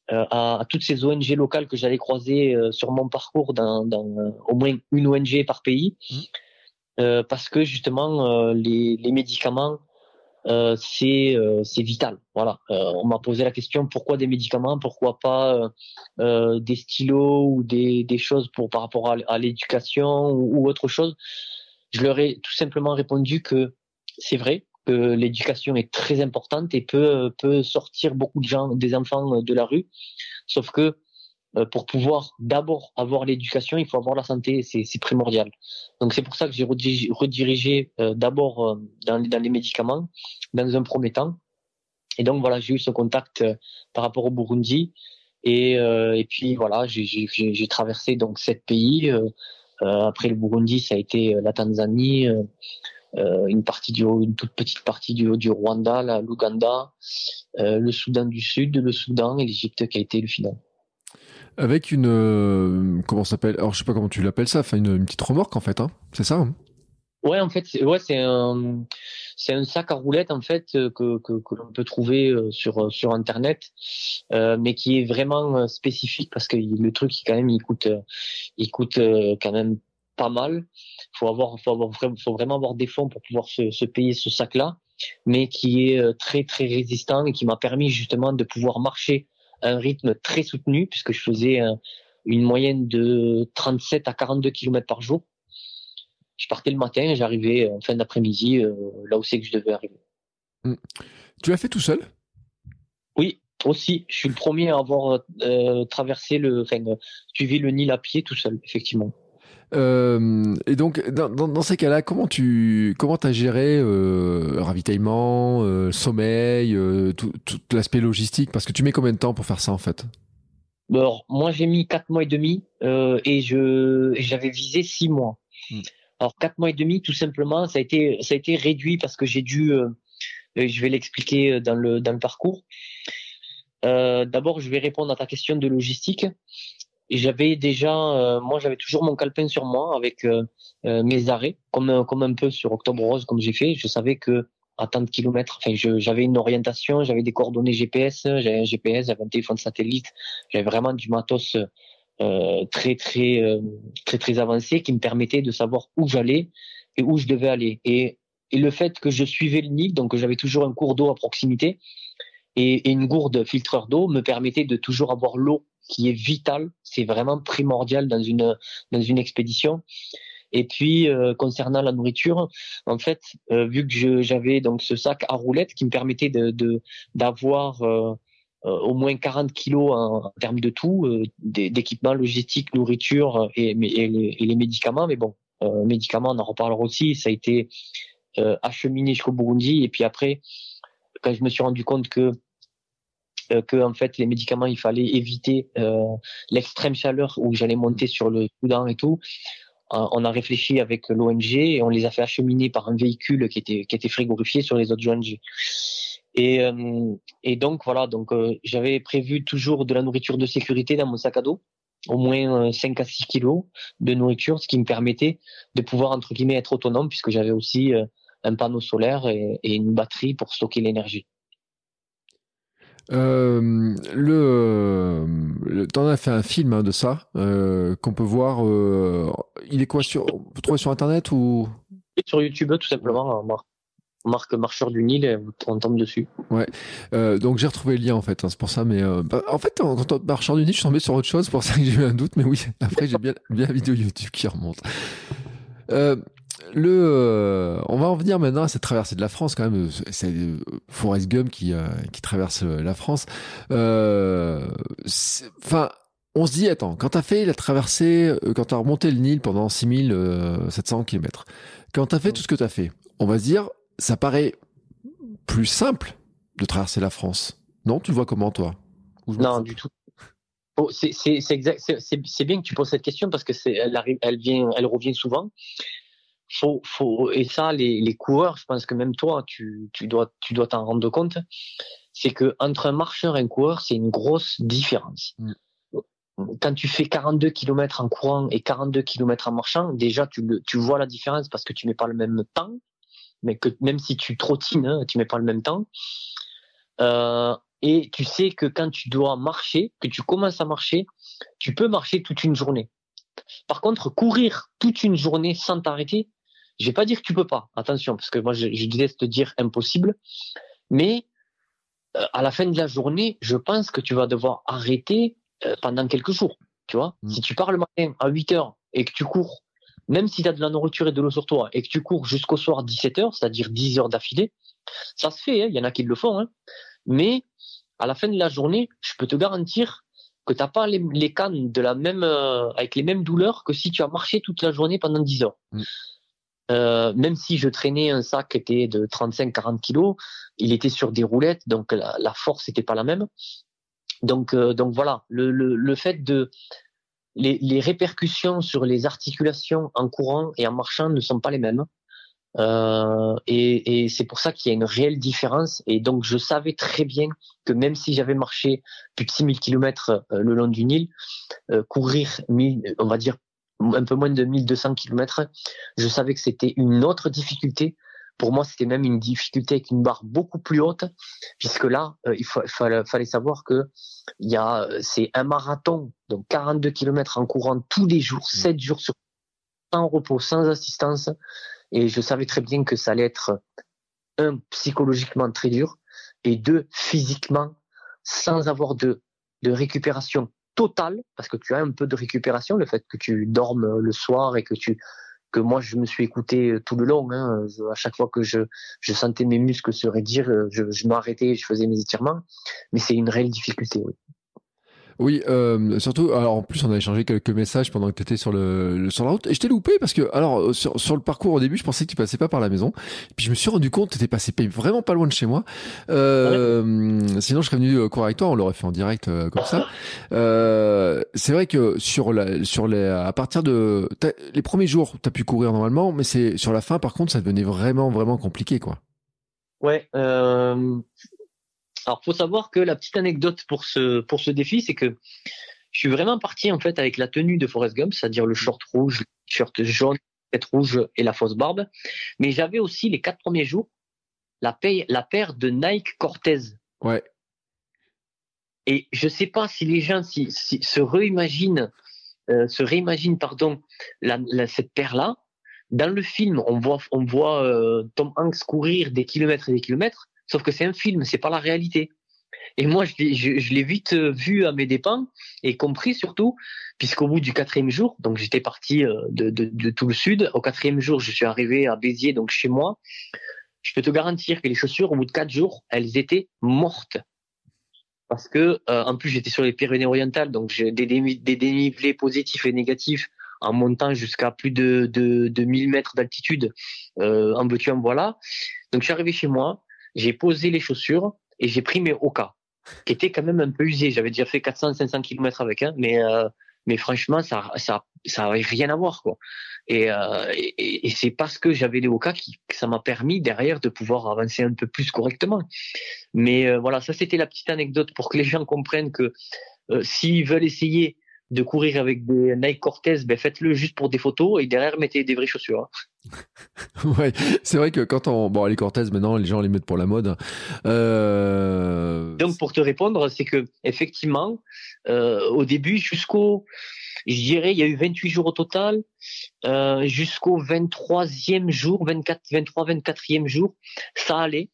à toutes ces ONG locales que j'allais croiser sur mon parcours, au moins une ONG par pays, parce que justement les médicaments c'est vital. Voilà, on m'a posé la question pourquoi des médicaments, pourquoi pas des stylos ou des choses par rapport à l'éducation ou autre chose. Je leur ai tout simplement répondu que c'est vrai. Que l'éducation est très importante et peut sortir beaucoup de gens, des enfants de la rue. Sauf que pour pouvoir d'abord avoir l'éducation, il faut avoir la santé, c'est primordial. Donc c'est pour ça que j'ai redirigé d'abord dans les médicaments, dans un premier temps. Et donc voilà, j'ai eu ce contact par rapport au Burundi. Et puis voilà, j'ai traversé donc 7 pays. Après le Burundi, ça a été la Tanzanie, une toute petite partie du Rwanda, l'Ouganda, le Soudan du Sud, le Soudan et l'Égypte qui a été le final. Avec une comment ça s'appelle ? Alors je sais pas comment tu l'appelles ça, enfin une petite remorque en fait, hein, c'est ça hein ? Ouais, en fait, c'est un sac à roulettes en fait que l'on peut trouver sur internet, mais qui est vraiment spécifique parce que le truc il coûte quand même pas mal. Faut vraiment avoir des fonds pour pouvoir se payer ce sac-là, mais qui est très, très résistant et qui m'a permis justement de pouvoir marcher à un rythme très soutenu puisque je faisais une moyenne de 37 à 42 km par jour. Je partais le matin et j'arrivais en fin d'après-midi là où c'est que je devais arriver. Tu l'as fait tout seul ? Oui, Aussi, je suis le premier à avoir traversé suivi le Nil à pied tout seul, effectivement. Et donc, dans ces cas-là, comment t'as géré ravitaillement, sommeil, tout l'aspect logistique? Parce que tu mets combien de temps pour faire ça, en fait? Alors, moi, j'ai mis 4 mois et demi et j'avais visé 6 mois. Alors, 4 mois et demi, tout simplement, ça a été réduit parce que j'ai dû... je vais l'expliquer dans le parcours. D'abord, je vais répondre à ta question de logistique. J'avais déjà, moi, j'avais toujours mon calepin sur moi avec mes arrêts, comme un peu sur Octobre Rose, comme j'ai fait. Je savais que à tant de kilomètres, enfin, j'avais une orientation, j'avais des coordonnées GPS, j'avais un GPS, j'avais un téléphone satellite, j'avais vraiment du matos très avancé qui me permettait de savoir où j'allais et où je devais aller. Et le fait que je suivais le Nil, donc j'avais toujours un cours d'eau à proximité et une gourde filtreur d'eau me permettait de toujours avoir l'eau qui est vitale, c'est vraiment primordial dans une expédition. Et puis concernant la nourriture, en fait, vu que j'avais donc ce sac à roulettes qui me permettait d'avoir au moins 40 kilos en termes de tout, d'équipement, logistique, nourriture et les médicaments. Mais bon, médicaments, on en reparlera aussi. Ça a été acheminé jusqu'au Burundi, et puis après, quand je me suis rendu compte que en fait les médicaments, il fallait éviter l'extrême chaleur où j'allais monter sur le Soudan et tout, on a réfléchi avec l'ONG et on les a fait acheminer par un véhicule qui était frigorifié sur les autres ONG. Et donc voilà, j'avais prévu toujours de la nourriture de sécurité dans mon sac à dos, au moins 5 à 6 kilos de nourriture, ce qui me permettait de pouvoir, entre guillemets, être autonome, puisque j'avais aussi un panneau solaire et une batterie pour stocker l'énergie. T'en as fait un film de ça qu'on peut voir. Il est quoi on peut trouver sur Internet ou sur YouTube, tout simplement. Marque Marcheur du Nil, on tombe dessus. Ouais. Donc j'ai retrouvé le lien en fait, hein, c'est pour ça. Mais en fait, quand Marcheur du Nil, je suis tombé sur autre chose, c'est pour ça que j'ai eu un doute. Mais oui, après j'ai bien la vidéo YouTube qui remonte. On va en venir maintenant à cette traversée de la France quand même. C'est Forrest Gump qui traverse la France. Enfin, on se dit, attends, quand t'as fait la traversée, quand t'as remonté le Nil pendant 6700 km, quand t'as fait tout ce que t'as fait, on va se dire, ça paraît plus simple de traverser la France. Non, tu le vois comment, toi? Non, du tout. Oh, c'est bien que tu poses cette question parce que elle revient souvent. Et ça, les coureurs, je pense que même toi, tu dois t'en rendre compte. C'est que entre un marcheur et un coureur, c'est une grosse différence. Quand tu fais 42 km en courant et 42 km en marchant, déjà tu vois la différence parce que tu mets pas le même temps. Mais que même si tu trottines, hein, tu mets pas le même temps. Et tu sais que quand tu dois marcher, que tu commences à marcher, tu peux marcher toute une journée. Par contre, courir toute une journée sans t'arrêter, je vais pas dire que tu peux pas. Attention, parce que moi, je déteste dire impossible. Mais à la fin de la journée, je pense que tu vas devoir arrêter pendant quelques jours. Tu vois, si tu pars le matin à 8h et que tu cours, même si tu as de la nourriture et de l'eau sur toi et que tu cours jusqu'au soir 17h, c'est-à-dire 10 heures d'affilée, ça se fait, hein, y en a qui le font. Hein. Mais à la fin de la journée, je peux te garantir que tu n'as pas les cannes avec les mêmes douleurs que si tu as marché toute la journée pendant 10 heures. Même si je traînais un sac qui était de 35-40 kilos, il était sur des roulettes, donc la force n'était pas la même. Donc voilà, le fait de... Les répercussions sur les articulations en courant et en marchant ne sont pas les mêmes. Et c'est pour ça qu'il y a une réelle différence. Et donc, je savais très bien que même si j'avais marché plus de 6000 km le long du Nil, courir, on va dire, un peu moins de 1200 km, je savais que c'était une autre difficulté. Pour moi, c'était même une difficulté avec une barre beaucoup plus haute, puisque là, il fallait savoir que c'est un marathon, donc 42 km en courant tous les jours, 7 jours sur 7, sans repos, sans assistance. Et je savais très bien que ça allait être, un, psychologiquement très dur, et deux, physiquement, sans avoir de récupération totale, parce que tu as un peu de récupération, le fait que tu dormes le soir et que tu que moi je me suis écouté tout le long. À chaque fois que je sentais mes muscles se raidir, je m'arrêtais, je faisais mes étirements. Mais c'est une réelle difficulté, oui. Oui, surtout, alors en plus on a échangé quelques messages pendant que tu étais sur la route et je t'ai loupé parce que, alors sur le parcours au début je pensais que tu passais pas par la maison et puis je me suis rendu compte que tu étais passé vraiment pas loin de chez moi, ouais. Sinon je serais venu courir avec toi, on l'aurait fait en direct comme ça. C'est vrai que à partir de les premiers jours tu as pu courir normalement, mais c'est sur la fin par contre ça devenait vraiment compliqué quoi. Ouais, alors, faut savoir que la petite anecdote pour ce défi, c'est que je suis vraiment parti, en fait, avec la tenue de Forrest Gump, c'est-à-dire le short rouge, le t-shirt jaune, la tête rouge et la fausse barbe. Mais j'avais aussi, les 4 premiers jours, la paire de Nike Cortez. Ouais. Et je sais pas si les gens, si se réimaginent, cette paire-là. Dans le film, on voit Tom Hanks courir des kilomètres et des kilomètres. Sauf que c'est un film, c'est pas la réalité. Et moi, je l'ai vite vu à mes dépens et compris surtout, puisqu'au bout du 4e jour, donc j'étais parti de tout le sud. Au 4e jour, je suis arrivé à Béziers, donc chez moi. Je peux te garantir que les chaussures, au bout de 4 jours, elles étaient mortes. Parce que, en plus, j'étais sur les Pyrénées-Orientales, donc j'ai des dénivelés positifs et négatifs en montant jusqu'à plus de 1000 mètres d'altitude, en veux-tu, en voilà. Donc je suis arrivé chez moi. J'ai posé les chaussures et j'ai pris mes Oka, qui étaient quand même un peu usés. J'avais déjà fait 400-500 km avec, mais franchement, ça n'avait rien à voir, quoi. Et c'est parce que j'avais les Oka que ça m'a permis derrière de pouvoir avancer un peu plus correctement. Mais voilà, ça c'était la petite anecdote pour que les gens comprennent que s'ils veulent essayer de courir avec des Nike Cortez, ben faites-le juste pour des photos et derrière mettez des vraies chaussures. Ouais, c'est vrai que les Cortez maintenant les gens les mettent pour la mode. Donc pour te répondre, c'est que effectivement au début je dirais il y a eu 28 jours au total, jusqu'au 23e jour, 24e jour, ça allait.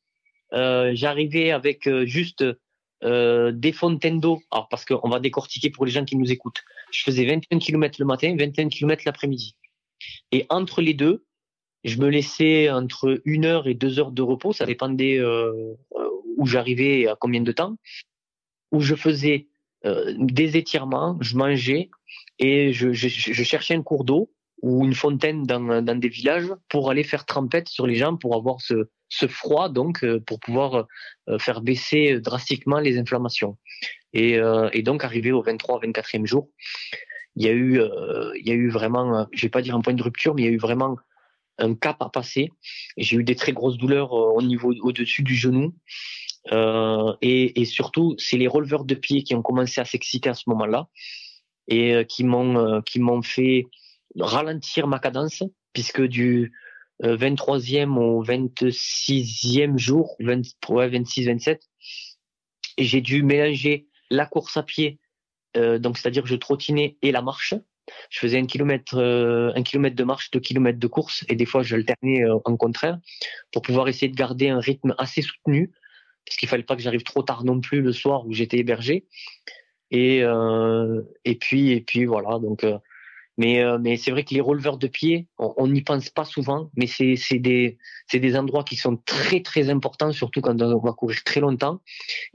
J'arrivais avec juste des fontaines d'eau. Alors, parce qu'on va décortiquer pour les gens qui nous écoutent. Je faisais 21 km le matin, 21 km l'après-midi. Et entre les deux, je me laissais entre 1 heure et 2 heures de repos. Ça dépendait où j'arrivais et à combien de temps. Où je faisais des étirements, je mangeais et je cherchais un cours d'eau ou une fontaine dans des villages pour aller faire trempette sur les gens pour avoir ce froid, donc pour pouvoir faire baisser drastiquement les inflammations. Et donc arrivé au 23e jour, il y a eu vraiment, je vais pas dire un point de rupture, mais il y a eu vraiment un cap à passer. J'ai eu des très grosses douleurs au-dessus du genou, et surtout c'est les releveurs de pied qui ont commencé à s'exciter à ce moment-là et qui m'ont fait ralentir ma cadence, puisque du 23e au 26e jour, 26-27, j'ai dû mélanger la course à pied, donc c'est-à-dire que je trottinais, et la marche. Je faisais un kilomètre de marche, 2 kilomètres de course, et des fois j'alternais en contraire pour pouvoir essayer de garder un rythme assez soutenu, parce qu'il fallait pas que j'arrive trop tard non plus le soir où j'étais hébergé. Et puis voilà, donc. Mais c'est vrai que les releveurs de pied, on n'y pense pas souvent, mais c'est des endroits qui sont très très importants, surtout quand on va courir très longtemps,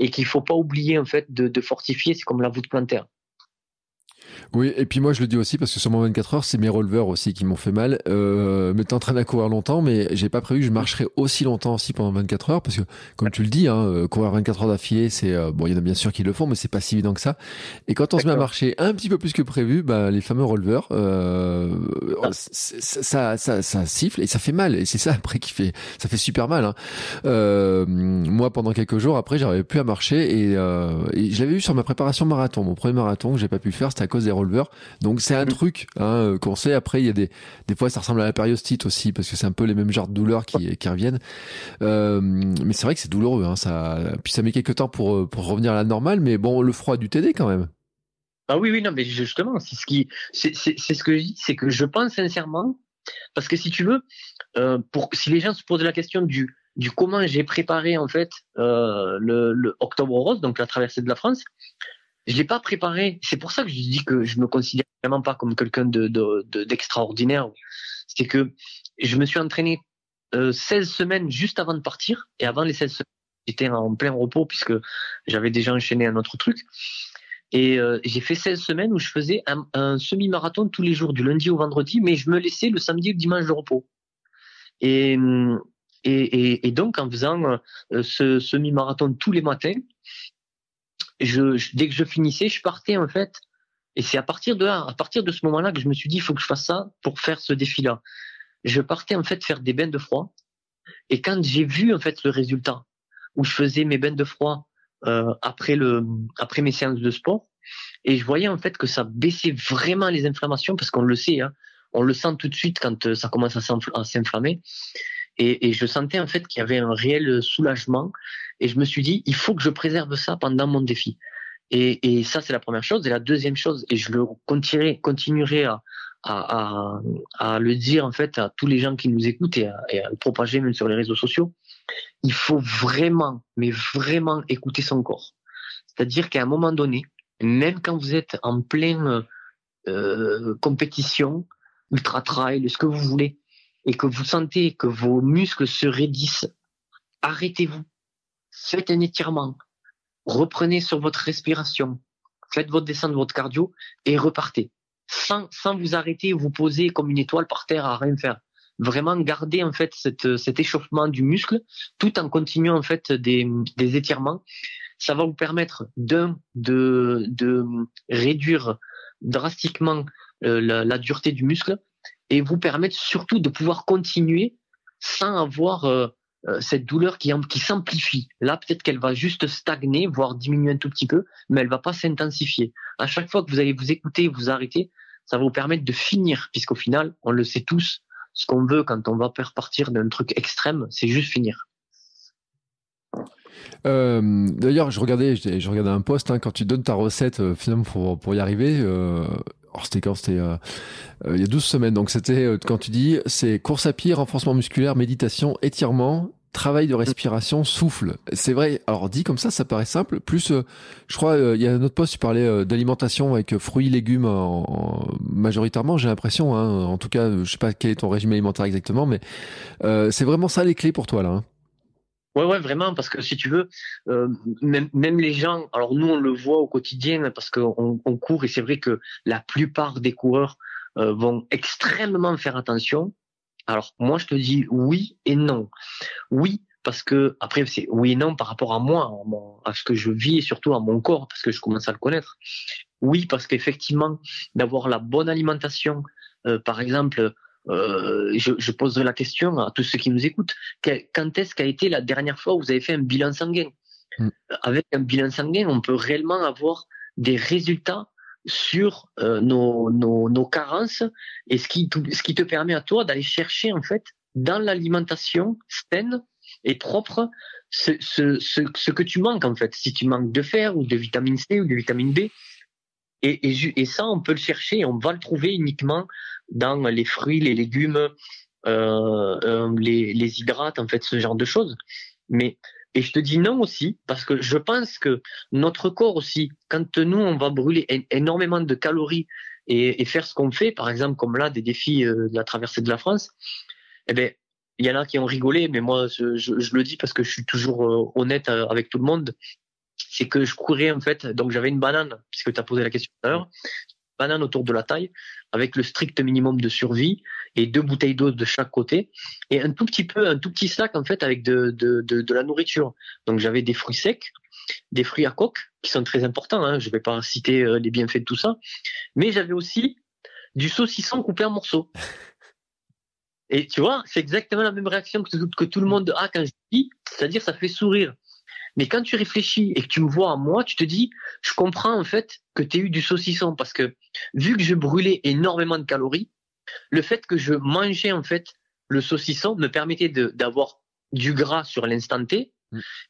et qu'il faut pas oublier en fait de fortifier. C'est comme la voûte plantaire. Oui, et puis moi je le dis aussi parce que sur mon 24 heures, c'est mes releveurs aussi qui m'ont fait mal. M'étais en train de courir longtemps, mais j'ai pas prévu que je marcherais aussi longtemps aussi pendant 24 heures parce que, comme tu le dis, courir 24 heures d'affilée, c'est il y en a bien sûr qui le font, mais c'est pas si évident que ça. Et quand on D'accord. se met à marcher un petit peu plus que prévu, les fameux releveurs, ça siffle et ça fait mal, et c'est ça après ça fait super mal. Moi, pendant quelques jours après, j'arrivais plus à marcher et je l'avais eu sur ma préparation marathon, mon premier marathon que j'ai pas pu faire, c'était à cause des releveurs. Donc c'est un truc qu'on sait. Après, il y a des fois ça ressemble à la périostite aussi, parce que c'est un peu les mêmes genres de douleurs qui reviennent, mais c'est vrai que c'est douloureux, ça. Puis ça met quelques temps pour revenir à la normale, mais bon, le froid a dû t'aider quand même. Ah oui, non, mais justement c'est ce que je dis, c'est que je pense sincèrement, parce que si tu veux, si les gens se posent la question du comment j'ai préparé en fait le Octobre Rose, donc la traversée de la France, je l'ai pas préparé. C'est pour ça que je dis que je me considère vraiment pas comme quelqu'un d'extraordinaire. c'est que je me suis entraîné 16 semaines juste avant de partir, et avant les 16 semaines, j'étais en plein repos puisque j'avais déjà enchaîné un autre truc. Et j'ai fait 16 semaines où je faisais un semi-marathon tous les jours, du lundi au vendredi, mais je me laissais le samedi et le dimanche de repos. Et donc, en faisant ce semi-marathon tous les matins, dès que je finissais, je partais en fait. Et c'est à partir de ce moment-là que je me suis dit, il faut que je fasse ça pour faire ce défi-là. Je partais en fait faire des bains de froid. Et quand j'ai vu en fait le résultat, où je faisais mes bains de froid après mes séances de sport, et je voyais en fait que ça baissait vraiment les inflammations, parce qu'on le sait, hein, on le sent tout de suite quand ça commence à s'inflammer. Et je sentais en fait qu'il y avait un réel soulagement, et je me suis dit, il faut que je préserve ça pendant mon défi. Et ça, c'est la première chose. Et la deuxième chose, et je le continuerai à le dire en fait à tous les gens qui nous écoutent, et à le propager même sur les réseaux sociaux, il faut vraiment, mais vraiment écouter son corps. C'est-à-dire qu'à un moment donné, même quand vous êtes en pleine compétition, ultra-trail, ce que vous voulez, et que vous sentez que vos muscles se raidissent, arrêtez-vous, faites un étirement, reprenez sur votre respiration, faites votre descente, votre cardio, et repartez. Sans vous arrêter, vous poser comme une étoile par terre à rien faire. Vraiment garder en fait cet échauffement du muscle, tout en continuant en fait des étirements. Ça va vous permettre de réduire drastiquement la dureté du muscle, et vous permettre surtout de pouvoir continuer sans avoir cette douleur qui s'amplifie. Là, peut-être qu'elle va juste stagner, voire diminuer un tout petit peu, mais elle va pas s'intensifier. À chaque fois que vous allez vous écouter, vous arrêter, ça va vous permettre de finir, puisqu'au final, on le sait tous, ce qu'on veut quand on va partir d'un truc extrême, c'est juste finir. D'ailleurs, je regardais un post, hein, quand tu donnes ta recette finalement pour y arriver. C'était quand? C'était il y a 12 semaines. Donc c'était quand tu dis, c'est course à pied, renforcement musculaire, méditation, étirement, travail de respiration, souffle. C'est vrai. Alors dit comme ça, ça paraît simple. Plus, je crois, il y a un autre post, tu parlais d'alimentation avec fruits, légumes majoritairement, j'ai l'impression. Hein, en tout cas, je sais pas quel est ton régime alimentaire exactement, mais c'est vraiment ça les clés pour toi là. Hein. Ouais, vraiment, parce que si tu veux, même les gens, alors nous on le voit au quotidien parce qu'on court, et c'est vrai que la plupart des coureurs vont extrêmement faire attention. Alors moi je te dis oui et non. Oui, parce que après c'est oui et non par rapport à moi, à ce que je vis, et surtout à mon corps, parce que je commence à le connaître. Oui, parce qu'effectivement, d'avoir la bonne alimentation, par exemple. Je poserai la question à tous ceux qui nous écoutent. Quand est-ce qu'a été la dernière fois où vous avez fait un bilan sanguin ? Avec un bilan sanguin, on peut réellement avoir des résultats sur nos carences, et ce qui te permet à toi d'aller chercher en fait dans l'alimentation saine et propre ce que tu manques en fait. Si tu manques de fer ou de vitamine C ou de vitamine B, et ça on peut le chercher, on va le trouver uniquement dans les fruits, les légumes, les hydrates, en fait, ce genre de choses. Et je te dis non aussi, parce que je pense que notre corps aussi, quand nous, on va brûler énormément de calories et faire ce qu'on fait, par exemple, comme là, des défis de la traversée de la France, eh bien, il y en a qui ont rigolé, mais moi, je le dis parce que je suis toujours honnête avec tout le monde, c'est que je courais, en fait, donc j'avais une banane, puisque tu as posé la question tout à l'heure, banane autour de la taille, avec le strict minimum de survie, et 2 bouteilles d'eau de chaque côté, et un tout petit sac en fait avec de la nourriture. Donc j'avais des fruits secs, des fruits à coque qui sont très importants, hein, je ne vais pas citer les bienfaits de tout ça, mais j'avais aussi du saucisson coupé en morceaux. Et tu vois, c'est exactement la même réaction que tout le monde a quand je dis, c'est-à-dire ça fait sourire. Mais quand tu réfléchis et que tu me vois à moi, tu te dis, je comprends en fait que tu aies eu du saucisson, parce que vu que je brûlais énormément de calories, le fait que je mangeais en fait le saucisson me permettait d'avoir du gras sur l'instant T,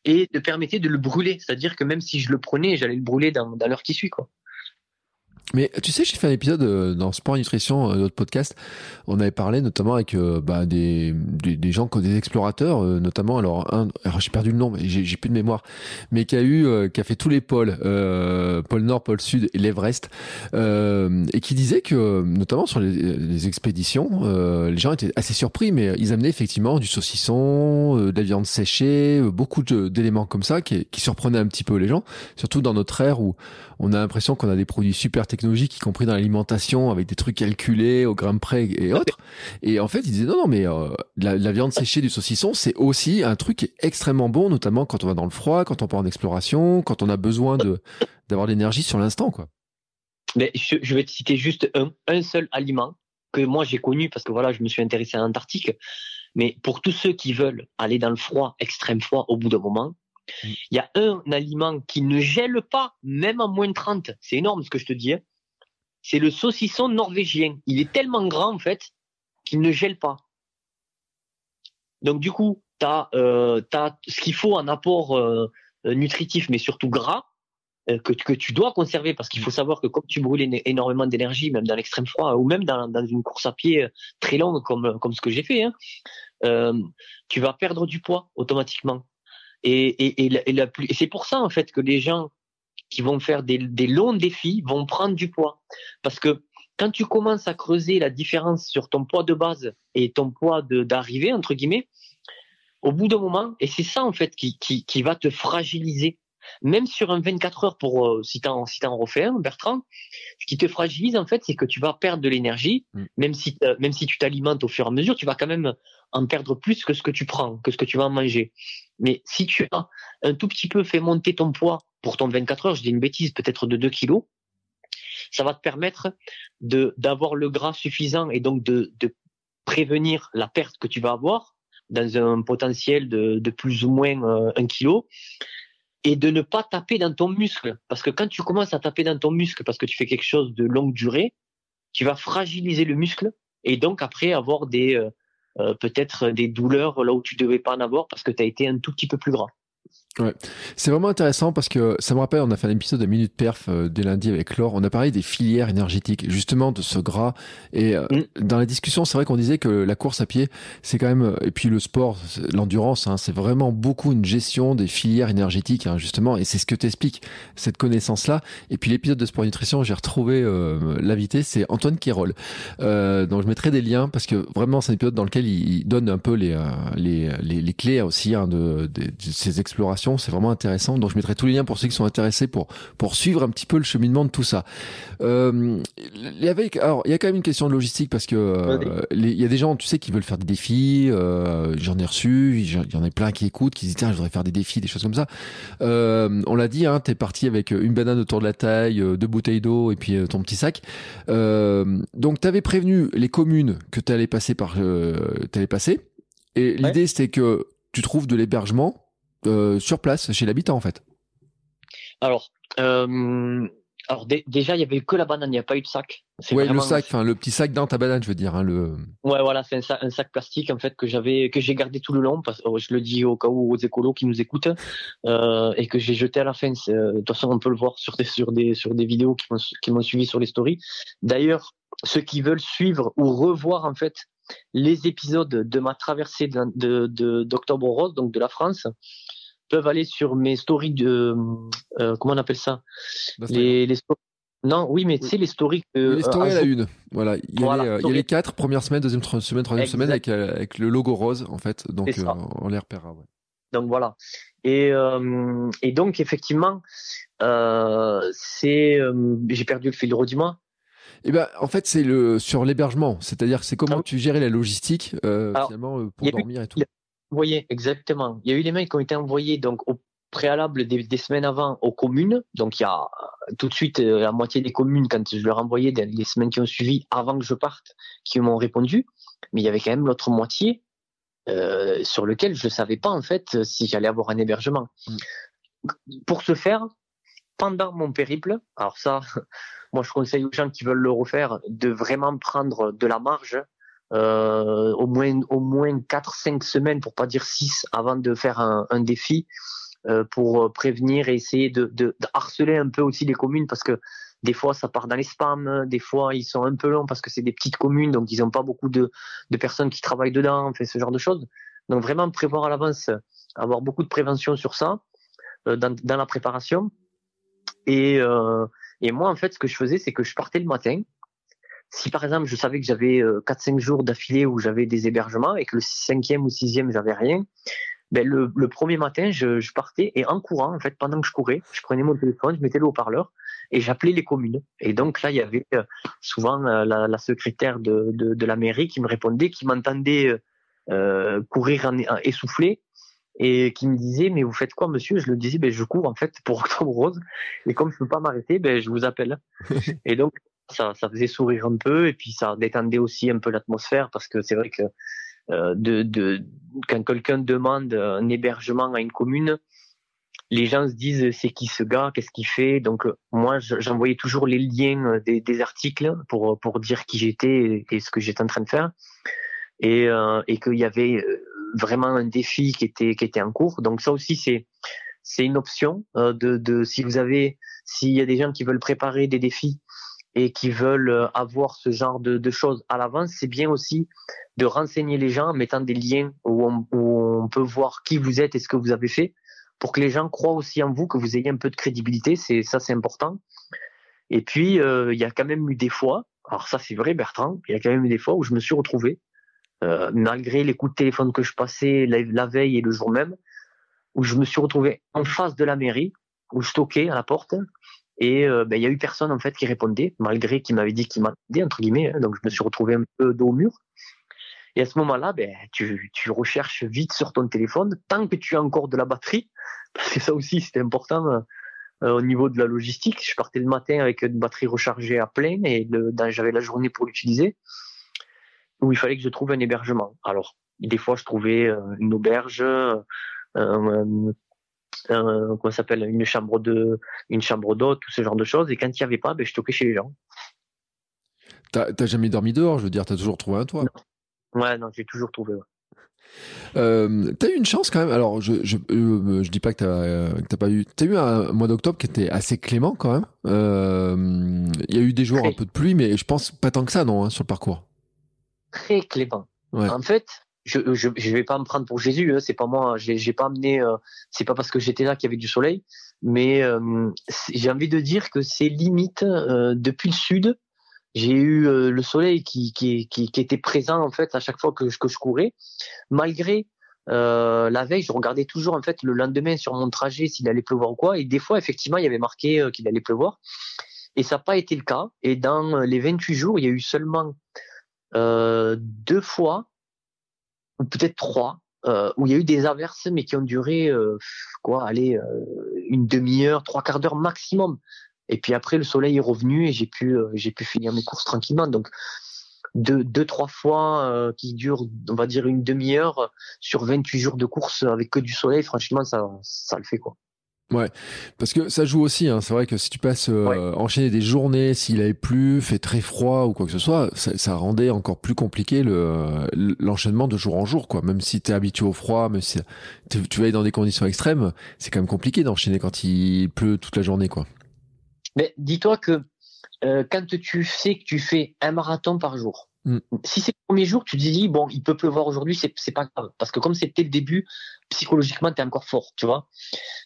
et me permettait de le brûler. C'est-à-dire que même si je le prenais, j'allais le brûler dans l'heure qui suit, quoi. Mais tu sais, j'ai fait un épisode dans Sport et Nutrition, notre podcast. On avait parlé notamment avec des gens, des explorateurs, notamment. Alors j'ai perdu le nom, mais j'ai plus de mémoire. Mais qui a fait tous les pôles, pôle Nord, pôle Sud et l'Everest, et qui disait que notamment sur les expéditions, les gens étaient assez surpris, mais ils amenaient effectivement du saucisson, de la viande séchée, beaucoup d'éléments comme ça qui surprenaient un petit peu les gens, surtout dans notre ère où on a l'impression qu'on a des produits super technologique, y compris dans l'alimentation, avec des trucs calculés au gramme près et autres. Et en fait, ils disaient non mais la viande séchée, du saucisson, c'est aussi un truc qui est extrêmement bon, notamment quand on va dans le froid, quand on part en exploration, quand on a besoin d'avoir de l'énergie sur l'instant, quoi. Mais je vais te citer juste un seul aliment que moi j'ai connu, parce que voilà, je me suis intéressé à l'Antarctique. Mais pour tous ceux qui veulent aller dans le froid, extrême froid, au bout d'un moment, il y a un aliment qui ne gèle pas, même à moins de 30. C'est énorme ce que je te dis. C'est le saucisson norvégien. Il est tellement grand, en fait, qu'il ne gèle pas. Donc, du coup, t'as ce qu'il faut en apport nutritif, mais surtout gras, que tu dois conserver, parce qu'il faut savoir que comme tu brûles énormément d'énergie, même dans l'extrême froid, ou même dans une course à pied très longue, comme ce que j'ai fait, tu vas perdre du poids automatiquement. Et c'est pour ça en fait que les gens qui vont faire des longs défis vont prendre du poids, parce que quand tu commences à creuser la différence sur ton poids de base et ton poids d'arrivée entre guillemets, au bout d'un moment, et c'est ça en fait qui va te fragiliser, même sur un 24 heures pour si t'en refais un, Bertrand, ce qui te fragilise en fait, c'est que tu vas perdre de l'énergie, même si tu t'alimentes au fur et à mesure, tu vas quand même en perdre plus que ce que tu prends, que ce que tu vas en manger. Mais si tu as un tout petit peu fait monter ton poids pour ton 24 heures, je dis une bêtise, peut-être de 2 kilos, ça va te permettre d'avoir le gras suffisant et donc de prévenir la perte que tu vas avoir dans un potentiel de plus ou moins 1 kilo, et de ne pas taper dans ton muscle. Parce que quand tu commences à taper dans ton muscle parce que tu fais quelque chose de longue durée, tu vas fragiliser le muscle et donc après avoir peut-être des douleurs là où tu ne devais pas en avoir parce que tu as été un tout petit peu plus gras. Ouais. C'est vraiment intéressant parce que ça me rappelle, on a fait un épisode de Minute Perf dès lundi avec Laure, on a parlé des filières énergétiques, justement de ce gras, et dans la discussion c'est vrai qu'on disait que la course à pied c'est quand même, et puis le sport, l'endurance, c'est vraiment beaucoup une gestion des filières énergétiques, justement, et c'est ce que t'expliques, cette connaissance-là. Et puis l'épisode de Sport Nutrition, j'ai retrouvé l'invité, c'est Antoine Quérol, donc je mettrai des liens parce que vraiment c'est un épisode dans lequel il donne un peu les clés aussi de ses explorations. C'est vraiment intéressant, donc je mettrai tous les liens pour ceux qui sont intéressés pour suivre un petit peu le cheminement de tout ça. Il y a quand même une question de logistique parce que il y a des gens, tu sais, qui veulent faire des défis, j'en ai reçu, il y en a plein qui écoutent, qui disent tiens, je voudrais faire des défis, des choses comme ça. On l'a dit, t'es parti avec une banane autour de la taille, 2 bouteilles d'eau et puis ton petit sac. Donc t'avais prévenu les communes que t'allais passer et l'idée c'était que tu trouves de l'hébergement sur place, chez l'habitant, en fait. Alors déjà, il n'y avait que la banane, il n'y a pas eu de sac. Oui, le sac, le petit sac dans ta banane, je veux dire. Ouais, voilà, c'est un sac plastique, en fait, que j'ai gardé tout le long, parce que je le dis au cas où aux écolos qui nous écoutent, et que j'ai jeté à la fin. De toute façon, on peut le voir sur des vidéos qui m'ont suivi sur les stories. D'ailleurs, ceux qui veulent suivre ou revoir, en fait, les épisodes de ma traversée d'Octobre Rose, donc de la France, peuvent aller sur mes stories de comment on appelle ça, les stories. Non, oui, mais c'est les stories que les stories à la une. Voilà, il y a les 4 premières semaines, deuxième semaine, troisième semaine avec le logo rose en fait, donc on les repérera. Ouais. Donc voilà. Et donc effectivement, j'ai perdu le fil rouge du mois. Eh ben, en fait, c'est sur l'hébergement, c'est-à-dire c'est comment tu gérais la logistique finalement pour dormir et tout. Vous voyez, exactement. Il y a eu les mails qui ont été envoyés donc au préalable des semaines avant aux communes. Donc il y a tout de suite la moitié des communes, quand je leur envoyais les semaines qui ont suivi avant que je parte, qui m'ont répondu. Mais il y avait quand même l'autre moitié sur lequel je ne savais pas en fait si j'allais avoir un hébergement. Pour ce faire, pendant mon périple, alors ça, moi je conseille aux gens qui veulent le refaire de vraiment prendre de la marge, au moins 4-5 semaines, pour pas dire 6, avant de faire un défi, pour prévenir et essayer de harceler un peu aussi les communes, parce que Des fois, ça part dans les spams. Des fois, ils sont un peu longs parce que c'est des petites communes, donc ils n'ont pas beaucoup de personnes qui travaillent dedans, enfin, ce genre de choses. Donc, vraiment prévoir à l'avance, avoir beaucoup de prévention sur ça, dans la préparation. Et moi, en fait, ce que je faisais, c'est que je partais le matin. Si, par exemple, je savais que j'avais 4-5 jours d'affilée où j'avais des hébergements et que le 5e ou 6e, j'avais rien, ben, le premier matin, je partais et en courant, en fait, pendant que je courais, je prenais mon téléphone, je mettais le haut-parleur et j'appelais les communes. Et donc là, il y avait souvent la secrétaire de la mairie qui me répondait, qui m'entendait courir essoufflé et qui me disait « Mais vous faites quoi, monsieur ?» Je lui disais « Je cours, en fait, pour Octobre Rose et comme je ne peux pas m'arrêter, je vous appelle. » Et donc, ça faisait sourire un peu et puis ça détendait aussi un peu l'atmosphère parce que c'est vrai que quand quelqu'un demande un hébergement à une commune, les gens se disent c'est qui ce gars, qu'est-ce qu'il fait. Donc moi j'envoyais toujours les liens des articles pour dire qui j'étais et ce que j'étais en train de faire et qu'il y avait vraiment un défi qui était en cours. Donc ça aussi c'est une option s'il y a des gens qui veulent préparer des défis et qui veulent avoir ce genre de choses à l'avance, c'est bien aussi de renseigner les gens en mettant des liens où on peut voir qui vous êtes et ce que vous avez fait, pour que les gens croient aussi en vous, que vous ayez un peu de crédibilité, c'est important. Et puis, il y a quand même eu des fois, alors ça c'est vrai Bertrand, il y a quand même eu des fois où je me suis retrouvé, malgré les coups de téléphone que je passais la veille et le jour même, où je me suis retrouvé en face de la mairie, où je toquais à la porte, et il y a eu personne en fait qui répondait, malgré qu'il m'avait dit qu'il m'attendait entre guillemets, hein, donc je me suis retrouvé un peu dos au mur. Et à ce moment-là, tu recherches vite sur ton téléphone tant que tu as encore de la batterie, parce que ça aussi c'était important au niveau de la logistique. Je partais le matin avec une batterie rechargée à plein et j'avais la journée pour l'utiliser. Où il fallait que je trouve un hébergement. Alors des fois je trouvais une auberge. Comment ça s'appelle, une chambre d'hôte, tout ce genre de choses. Et quand il n'y avait pas, je toquais chez les gens. T'as jamais dormi dehors, je veux dire, t'as toujours trouvé un toit. Non. Ouais, non, j'ai toujours trouvé. Ouais. T'as eu une chance quand même. Alors, je dis pas que t'as pas eu. T'as eu un mois d'octobre qui était assez clément quand même. Il y a eu des jours un peu de pluie, mais je pense pas tant que ça, non, hein, sur le parcours. Très clément. Ouais. En fait. Je vais pas me prendre pour Jésus, hein, c'est pas moi, j'ai pas amené, c'est pas parce que j'étais là qu'il y avait du soleil, mais j'ai envie de dire que c'est limite depuis le sud, j'ai eu le soleil qui était présent en fait à chaque fois que je courais, malgré la veille, je regardais toujours en fait le lendemain sur mon trajet s'il allait pleuvoir ou quoi, et des fois effectivement il y avait marqué qu'il allait pleuvoir, et ça n'a pas été le cas, et dans les 28 jours il y a eu seulement 2 fois ou peut-être 3, où il y a eu des averses, mais qui ont duré une demi-heure, 3 quarts d'heure maximum. Et puis après, le soleil est revenu et j'ai pu finir mes courses tranquillement. Donc, 2-3 fois qui durent, on va dire, une demi-heure sur 28 jours de course avec que du soleil, franchement, ça le fait, quoi. Ouais, parce que ça joue aussi, hein. C'est vrai que si tu passes enchaîner des journées, s'il avait plu, fait très froid ou quoi que ce soit, ça rendait encore plus compliqué l'enchaînement de jour en jour, quoi. Même si t'es habitué au froid, même si tu vas être dans des conditions extrêmes, c'est quand même compliqué d'enchaîner quand il pleut toute la journée, quoi. Mais dis-toi que quand tu sais que tu fais un marathon par jour, si c'est le premier jour, tu te dis bon, il peut pleuvoir aujourd'hui, c'est pas grave, parce que comme c'était le début, psychologiquement t'es encore fort, tu vois.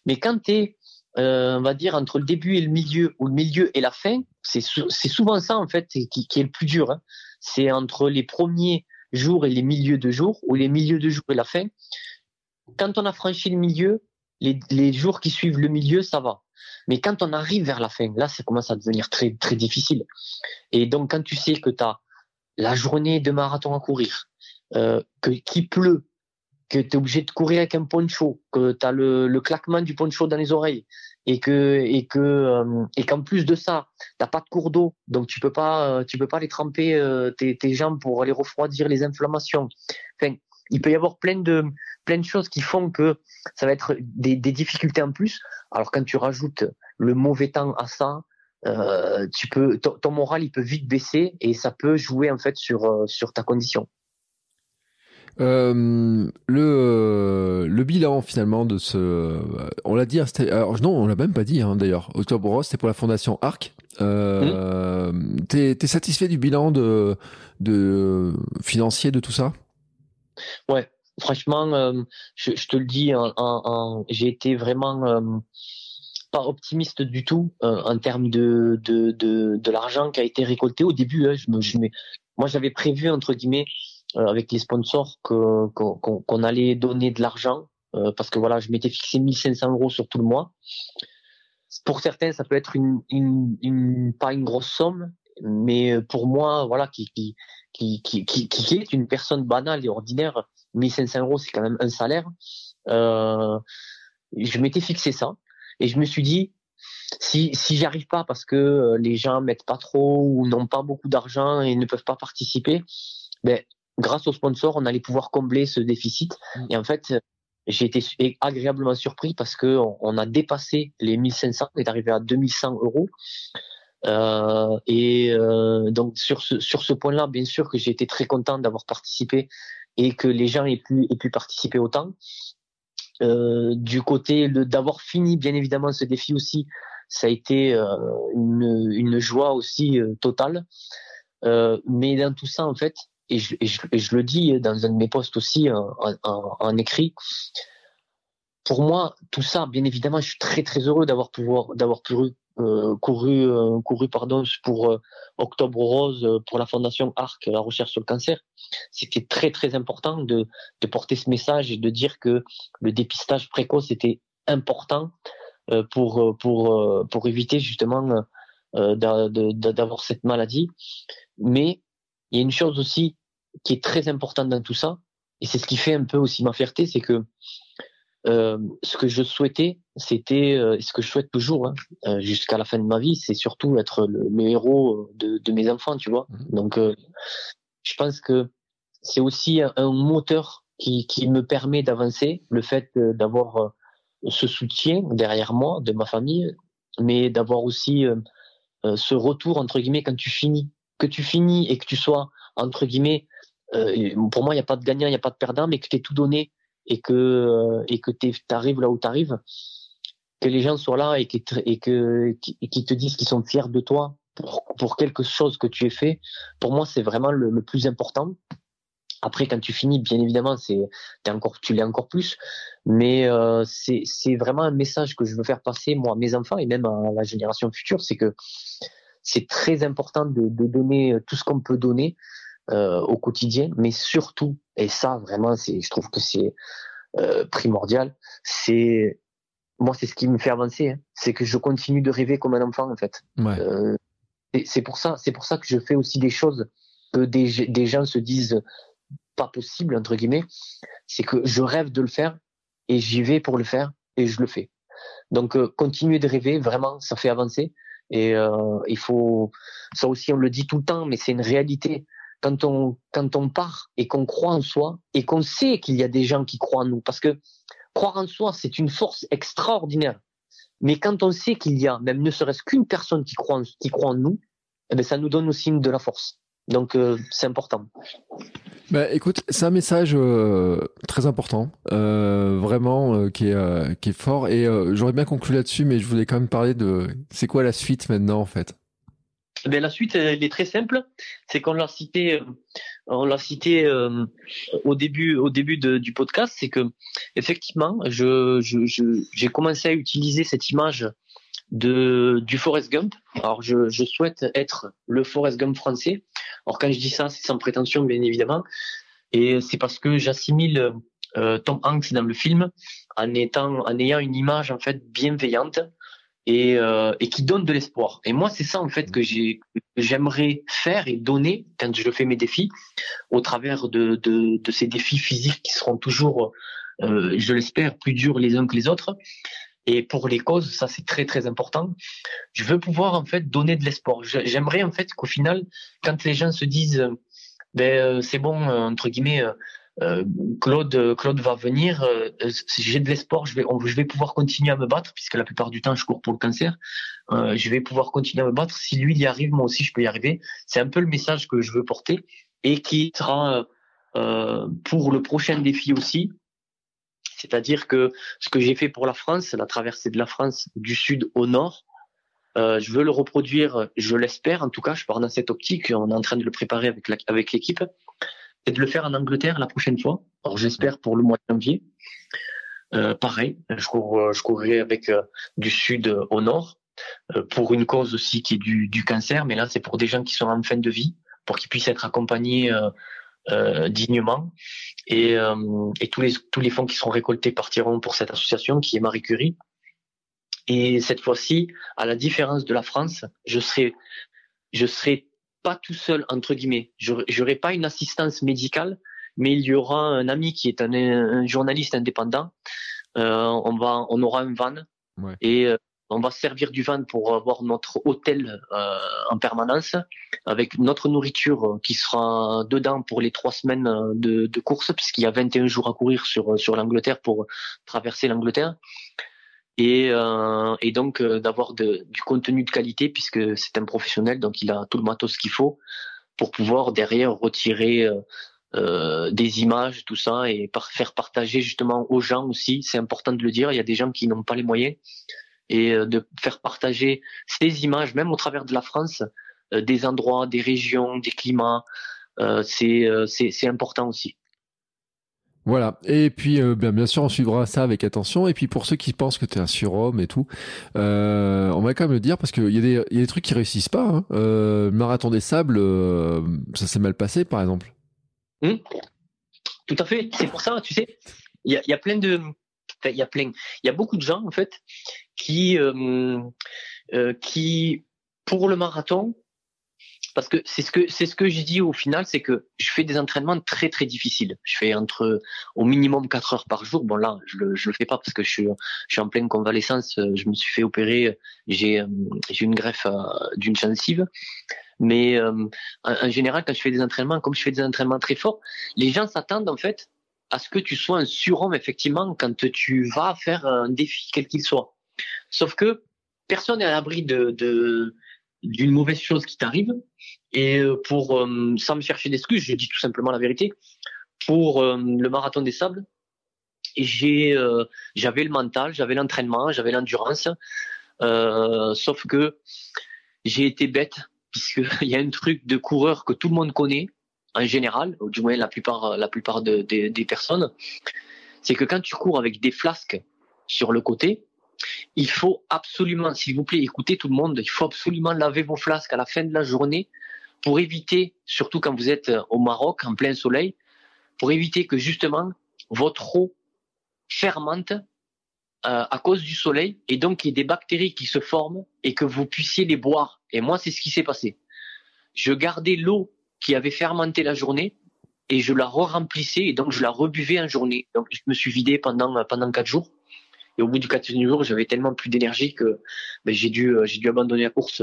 Mais quand t'es, on va dire entre le début et le milieu ou le milieu et la fin, c'est souvent ça en fait qui est le plus dur. Hein. C'est entre les premiers jours et les milieux de jours ou les milieux de jours et la fin. Quand on a franchi le milieu, les jours qui suivent le milieu, ça va. Mais quand on arrive vers la fin, là, ça commence à devenir très très difficile. Et donc quand tu sais que t'as la journée de marathon à courir, qu'il pleut, que tu es obligé de courir avec un poncho, que tu as le claquement du poncho dans les oreilles, et qu'en plus de ça, tu n'as pas de cours d'eau, donc tu peux pas les tremper tes jambes pour aller refroidir les inflammations. Enfin, il peut y avoir plein de choses qui font que ça va être des difficultés en plus. Alors quand tu rajoutes le mauvais temps à ça, ton moral il peut vite baisser et ça peut jouer en fait sur ta condition. Le bilan finalement de ce, on l'a dit, alors non, on l'a même pas dit hein, d'ailleurs. Octobre Rose, c'était pour la fondation Arc. T'es satisfait du bilan de financier de tout ça? Ouais, franchement, je te le dis, j'ai été vraiment pas optimiste du tout en termes de l'argent qui a été récolté au début. Hein, moi, j'avais prévu entre guillemets avec les sponsors qu'on allait donner de l'argent parce que voilà, je m'étais fixé 1 500 € sur tout le mois. Pour certains, ça peut être pas une grosse somme, mais pour moi, voilà, qui est une personne banale et ordinaire, 1 500 €, c'est quand même un salaire. Je m'étais fixé ça et je me suis dit, si j'y arrive pas parce que les gens mettent pas trop ou n'ont pas beaucoup d'argent et ne peuvent pas participer, ben grâce aux sponsors, on allait pouvoir combler ce déficit. Et en fait, j'ai été agréablement surpris parce que on a dépassé les 1 500, on est arrivé à 2 100 €. Donc sur ce point-là, bien sûr que j'ai été très content d'avoir participé et que les gens aient pu participer autant. Du côté d'avoir fini, bien évidemment, ce défi aussi, ça a été une joie aussi totale. Mais dans tout ça, en fait, et je le dis dans un de mes posts aussi en écrit, pour moi, tout ça, bien évidemment, je suis très très heureux d'avoir couru pour Octobre Rose, pour la Fondation Arc, la recherche sur le cancer. C'était très très important de porter ce message et de dire que le dépistage précoce était important pour éviter justement d'avoir cette maladie. Mais il y a une chose aussi qui est très importante dans tout ça, et c'est ce qui fait un peu aussi ma fierté, c'est que ce que je souhaitais, c'était ce que je souhaite toujours hein, jusqu'à la fin de ma vie, c'est surtout être le héros de mes enfants, tu vois. Donc je pense que c'est aussi un moteur qui me permet d'avancer, le fait d'avoir ce soutien derrière moi, de ma famille, mais d'avoir aussi ce retour entre guillemets quand tu finis et que tu sois entre guillemets pour moi il n'y a pas de gagnant, il n'y a pas de perdant, mais que tu aies tout donné et que t'arrives là où t'arrives, que les gens soient là et qui te disent qu'ils sont fiers de toi pour quelque chose que tu aies fait, pour moi c'est vraiment le plus important. Après quand tu finis, bien évidemment tu l'es encore plus, mais c'est vraiment un message que je veux faire passer moi à mes enfants et même à la génération future, c'est que c'est très important de donner tout ce qu'on peut donner au quotidien, mais surtout, et ça vraiment, je trouve que c'est primordial. C'est ce qui me fait avancer, hein. C'est que je continue de rêver comme un enfant en fait. Ouais. C'est pour ça que je fais aussi des choses que des gens se disent pas possible entre guillemets. C'est que je rêve de le faire et j'y vais pour le faire et je le fais. Donc continuer de rêver, vraiment, ça fait avancer. Et il faut, ça aussi on le dit tout le temps, mais c'est une réalité. Quand on part et qu'on croit en soi et qu'on sait qu'il y a des gens qui croient en nous, parce que croire en soi, c'est une force extraordinaire. Mais quand on sait qu'il y a même ne serait-ce qu'une personne qui croit en nous, eh bien, ça nous donne aussi de la force. Donc, c'est important. Bah, écoute, c'est un message très important, vraiment, qui est fort. Et j'aurais bien conclu là-dessus, mais je voulais quand même parler de c'est quoi la suite maintenant, en fait. Ben, la suite, elle est très simple. C'est qu'on l'a cité, au début du podcast. C'est que, effectivement, j'ai commencé à utiliser cette image du Forrest Gump. Alors, je souhaite être le Forrest Gump français. Alors, quand je dis ça, c'est sans prétention, bien évidemment. Et c'est parce que j'assimile Tom Hanks dans le film en ayant une image, en fait, bienveillante. Et qui donne de l'espoir. Et moi, c'est ça en fait que j'aimerais faire et donner quand je fais mes défis, au travers de ces défis physiques qui seront toujours, je l'espère, plus durs les uns que les autres. Et pour les causes, ça c'est très très important. Je veux pouvoir en fait donner de l'espoir. J'aimerais en fait qu'au final, quand les gens se disent, c'est bon entre guillemets. Claude va venir. J'ai de l'espoir. Je vais pouvoir continuer à me battre puisque la plupart du temps je cours pour le cancer. Je vais pouvoir continuer à me battre. Si lui il y arrive, moi aussi je peux y arriver. C'est un peu le message que je veux porter et qui sera pour le prochain défi aussi. C'est-à-dire que ce que j'ai fait pour la France, la traversée de la France du sud au nord, je veux le reproduire, je l'espère en tout cas, je pars dans cette optique, on est en train de le préparer avec l'équipe, et de le faire en Angleterre la prochaine fois. Alors j'espère pour le mois de janvier. Pareil, je courrai avec du sud au nord, pour une cause aussi qui est du cancer, mais là c'est pour des gens qui sont en fin de vie, pour qu'ils puissent être accompagnés dignement, et tous les fonds qui seront récoltés partiront pour cette association qui est Marie Curie. Et cette fois-ci, à la différence de la France, je serai pas tout seul, entre guillemets. J'aurai pas une assistance médicale, mais il y aura un ami qui est un journaliste indépendant. On aura un van, ouais. Et on va se servir du van pour avoir notre hôtel en permanence, avec notre nourriture qui sera dedans pour les 3 semaines de course, puisqu'il y a 21 jours à courir sur l'Angleterre, pour traverser l'Angleterre. Et donc d'avoir du contenu de qualité, puisque c'est un professionnel, donc il a tout le matos qu'il faut pour pouvoir derrière retirer des images, tout ça, et faire partager justement aux gens aussi. C'est important de le dire, il y a des gens qui n'ont pas les moyens, et de faire partager ces images, même au travers de la France, des endroits, des régions, des climats, c'est important aussi. Voilà, et puis bien sûr on suivra ça avec attention, et puis pour ceux qui pensent que t'es un surhomme et tout, on va quand même le dire, parce qu'il y a des trucs qui réussissent pas, hein. Marathon des Sables, ça s'est mal passé par exemple. Tout à fait, c'est pour ça, tu sais, il y a beaucoup de gens en fait qui pour le marathon, parce que c'est ce que je dis au final, c'est que je fais des entraînements très très difficiles. Je fais au minimum 4 heures par jour. Bon là, je le fais pas parce que je suis en pleine convalescence. Je me suis fait opérer. J'ai une greffe d'une gencive. Mais en général, quand je fais des entraînements, comme je fais des entraînements très forts, les gens s'attendent en fait à ce que tu sois un surhomme effectivement quand tu vas faire un défi quel qu'il soit. Sauf que personne n'est à l'abri d'une mauvaise chose qui t'arrive, et sans me chercher d'excuses, je dis tout simplement la vérité. Pour le Marathon des Sables, j'avais le mental, j'avais l'entraînement, j'avais l'endurance, sauf que j'ai été bête, puisque il y a un truc de coureur que tout le monde connaît en général, ou du moins la plupart des personnes, c'est que quand tu cours avec des flasques sur le côté, il faut absolument, s'il vous plaît, écoutez tout le monde, il faut absolument laver vos flasques à la fin de la journée pour éviter, surtout quand vous êtes au Maroc, en plein soleil, pour éviter que justement votre eau fermente à cause du soleil, et donc il y a des bactéries qui se forment et que vous puissiez les boire. Et moi, c'est ce qui s'est passé. Je gardais l'eau qui avait fermenté la journée et je la re-remplissais, et donc je la rebuvais en journée. Donc je me suis vidé pendant 4 jours. Et au bout du 4e jour, j'avais tellement plus d'énergie que j'ai dû abandonner la course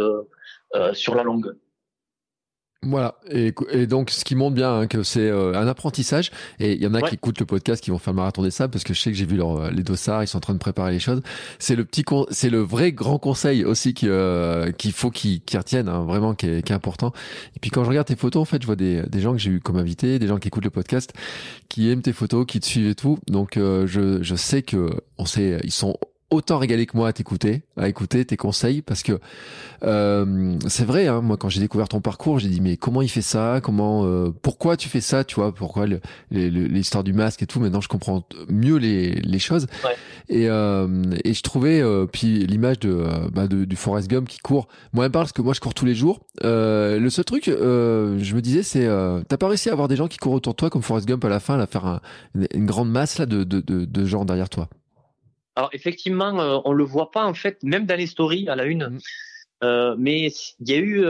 sur la longue. Voilà, et donc ce qui montre bien, hein, que c'est un apprentissage, et il y en a qui écoutent le podcast qui vont faire le Marathon des Sables, parce que je sais que j'ai vu les dossards, ils sont en train de préparer les choses. C'est c'est le vrai grand conseil aussi qu'il faut qu'ils retiennent, hein, vraiment, qui est important. Et puis quand je regarde tes photos, en fait, je vois des gens que j'ai eu comme invités, des gens qui écoutent le podcast, qui aiment tes photos, qui te suivent et tout. Donc je sais que ils sont autant régalé que moi à écouter tes conseils, parce que c'est vrai, hein, moi quand j'ai découvert ton parcours, j'ai dit mais comment il fait ça, pourquoi tu fais ça, tu vois, pourquoi l'histoire du masque et tout. Maintenant je comprends mieux les choses, ouais. Et je trouvais puis l'image du Forrest Gump qui court, moi elle me parle parce que moi je cours tous les jours. Le seul truc je me disais, c'est t'as pas réussi à avoir des gens qui courent autour de toi comme Forrest Gump à la fin, là, faire une grande masse là de gens derrière toi. Alors effectivement, on le voit pas en fait, même dans les stories à la une. Mais il y a eu,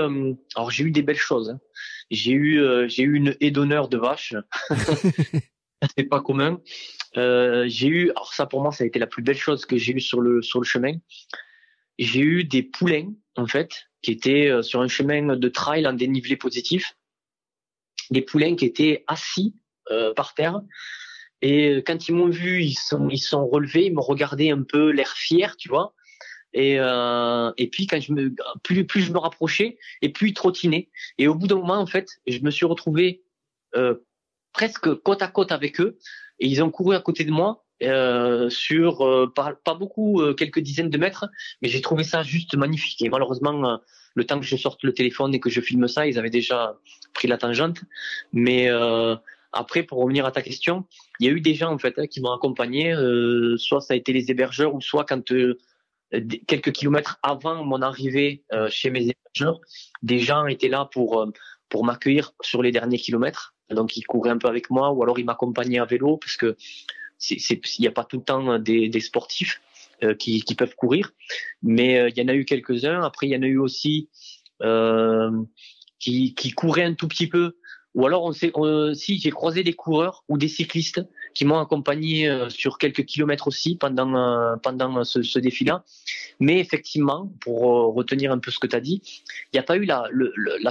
alors j'ai eu des belles choses. Hein. J'ai eu une haie d'honneur de vache. C'est pas commun. Alors ça pour moi, ça a été la plus belle chose que j'ai eu sur le chemin. J'ai eu des poulains en fait, qui étaient sur un chemin de trail en dénivelé positif. Des poulains qui étaient assis par terre. Et quand ils m'ont vu, ils sont relevés, ils m'ont regardé un peu l'air fier, tu vois. Et puis quand plus je me rapprochais, et plus ils trottinaient. Et au bout d'un moment, en fait, je me suis retrouvé presque côte à côte avec eux, et ils ont couru à côté de moi sur pas beaucoup, quelques dizaines de mètres, mais j'ai trouvé ça juste magnifique. Et malheureusement, le temps que je sorte le téléphone et que je filme ça, ils avaient déjà pris la tangente. Mais après, pour revenir à ta question, il y a eu des gens en fait qui m'ont accompagné. Soit ça a été les hébergeurs, ou soit quand quelques kilomètres avant mon arrivée chez mes hébergeurs, des gens étaient là pour m'accueillir sur les derniers kilomètres. Donc ils couraient un peu avec moi, ou alors ils m'accompagnaient à vélo, parce que il n'y a pas tout le temps des sportifs qui peuvent courir. Mais il y en a eu quelques-uns. Après, il y en a eu aussi qui couraient un tout petit peu. Ou alors, j'ai croisé des coureurs ou des cyclistes qui m'ont accompagné sur quelques kilomètres aussi pendant ce défi-là. Mais effectivement, pour retenir un peu ce que tu as dit, il n'y a pas eu la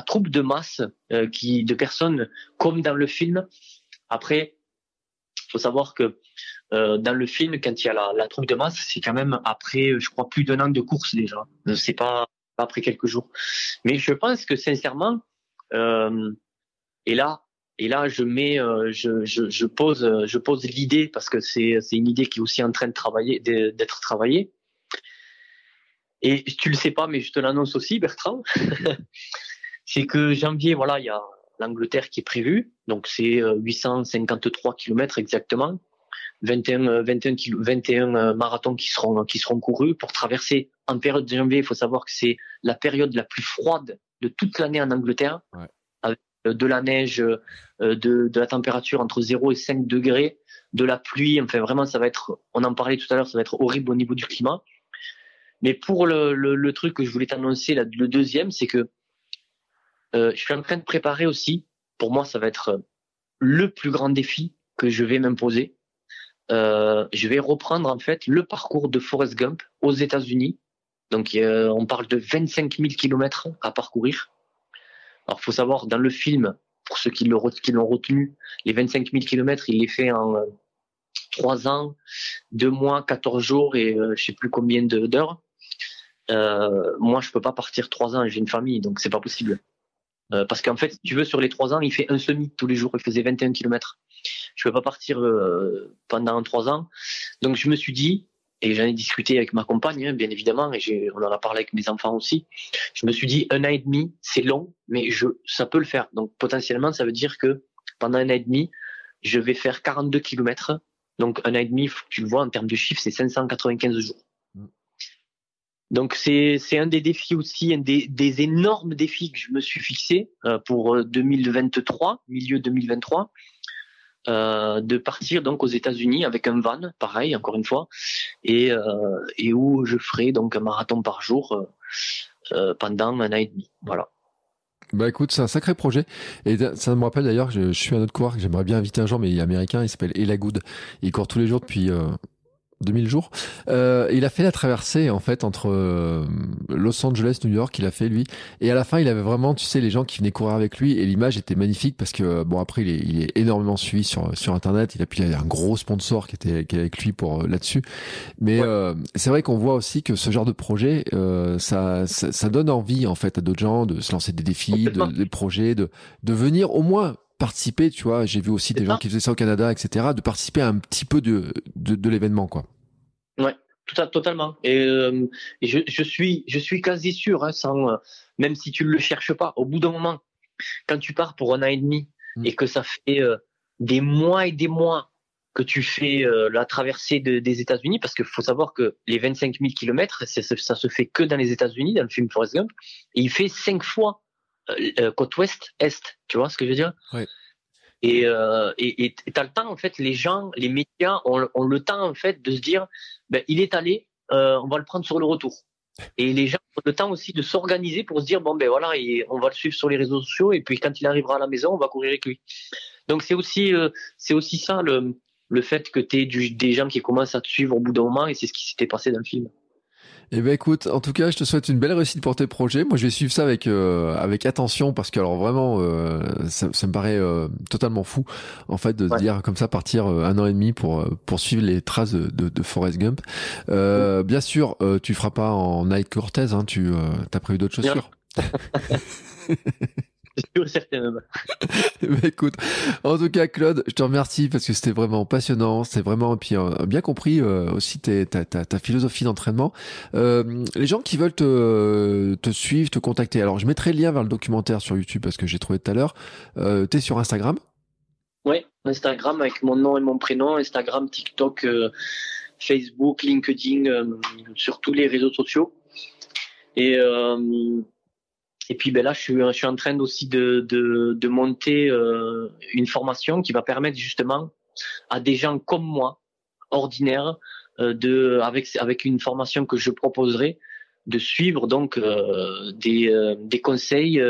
troupe de masse de personnes comme dans le film. Après, il faut savoir que dans le film, quand il y a la troupe de masse, c'est quand même après, je crois, plus d'un an de course déjà. C'est pas après quelques jours. Mais je pense que sincèrement... Et là, je pose l'idée, parce que c'est une idée qui est aussi en train d'être travaillée. Et tu le sais pas, mais je te l'annonce aussi, Bertrand. C'est que janvier, voilà, il y a l'Angleterre qui est prévue. Donc c'est 853 km exactement. 21 marathons qui seront courus pour traverser en période de janvier. Il faut savoir que c'est la période la plus froide de toute l'année en Angleterre. Ouais. De la neige, de la température entre 0 et 5 degrés, de la pluie, enfin vraiment ça va être, on en parlait tout à l'heure, ça va être horrible au niveau du climat. Mais pour le truc que je voulais t'annoncer, le deuxième, c'est que je suis en train de préparer aussi, pour moi ça va être le plus grand défi que je vais m'imposer. Je vais reprendre en fait le parcours de Forrest Gump aux États-Unis. Donc on parle de 25 000 kilomètres à parcourir. Alors, faut savoir, dans le film, pour ceux qui l'ont retenu, les 25 000 kilomètres, il les fait en 3 ans, 2 mois, 14 jours et je sais plus combien d'heures. Moi, je peux pas partir 3 ans, j'ai une famille, donc c'est pas possible. Parce qu'en fait, si tu veux, sur les 3 ans, il fait un semi tous les jours, il faisait 21 kilomètres. Je peux pas partir pendant 3 ans. Donc, je me suis dit, et j'en ai discuté avec ma compagne, hein, bien évidemment, et on en a parlé avec mes enfants aussi. Je me suis dit, 1 an et demi, c'est long, mais ça peut le faire. Donc, potentiellement, ça veut dire que pendant 1 an et demi, je vais faire 42 kilomètres. Donc, 1 an et demi, tu le vois, en termes de chiffres, c'est 595 jours. Donc, c'est un des défis aussi, un des énormes défis que je me suis fixé pour 2023, milieu 2023. De partir donc aux États-Unis avec un van, pareil encore une fois, et où je ferai donc un marathon par jour pendant 1 an et demi. Voilà. Bah écoute, c'est un sacré projet, et ça me rappelle d'ailleurs, je suis un autre coureur que j'aimerais bien inviter un jour, mais il est américain, il s'appelle Ella Good, il court tous les jours depuis 2000 jours. Il a fait la traversée en fait entre Los Angeles, New York, il a fait lui. Et à la fin, il avait vraiment, tu sais, les gens qui venaient courir avec lui. Et l'image était magnifique parce que bon, après, il est énormément suivi sur Internet. Il a un gros sponsor qui était avec lui pour là-dessus. Mais ouais. C'est vrai qu'on voit aussi que ce genre de projet, ça donne envie en fait à d'autres gens de se lancer des défis, des projets, de venir au moins participer, tu vois. J'ai vu aussi des gens qui faisaient ça au Canada, etc., de participer à un petit peu de l'événement, quoi. Ouais, totalement. Et je suis quasi sûr, hein, même si tu ne le cherches pas, au bout d'un moment, quand tu pars pour 1 an et demi et que ça fait des mois et des mois que tu fais la traversée des États-Unis, parce qu'il faut savoir que les 25 000 kilomètres, ça se fait que dans les États-Unis, dans le film Forrest Gump, et il fait 5 fois. Côte ouest, est, tu vois ce que je veux dire? Oui. Et t'as le temps en fait, les gens, les médias ont le temps en fait de se dire, ben il est allé, on va le prendre sur le retour. Et les gens ont le temps aussi de s'organiser pour se dire bon ben voilà, on va le suivre sur les réseaux sociaux et puis quand il arrivera à la maison, on va courir avec lui. Donc c'est aussi ça le fait que t'aies des gens qui commencent à te suivre au bout d'un moment et c'est ce qui s'était passé dans le film. Eh ben écoute, en tout cas, je te souhaite une belle réussite pour tes projets. Moi, je vais suivre ça avec attention parce que alors vraiment, ça me paraît totalement fou en fait de se dire comme ça partir 1 an et demi pour suivre les traces de Forrest Gump. Bien sûr, tu feras pas en Nike Cortez, hein. Tu as prévu d'autres chaussures. c'est sûr et certain même. Bah écoute, en tout cas Claude, je te remercie parce que c'était vraiment passionnant, c'était vraiment, et puis bien compris aussi ta philosophie d'entraînement. Les gens qui veulent te suivre, te contacter, alors je mettrai le lien vers le documentaire sur YouTube parce que j'ai trouvé tout à l'heure. T'es sur Instagram? Ouais, Instagram avec mon nom et mon prénom, Instagram, TikTok, Facebook, LinkedIn, sur tous les réseaux sociaux. Et puis ben là, je suis en train aussi de monter une formation qui va permettre justement à des gens comme moi, ordinaires, avec une formation que je proposerai, de suivre donc des conseils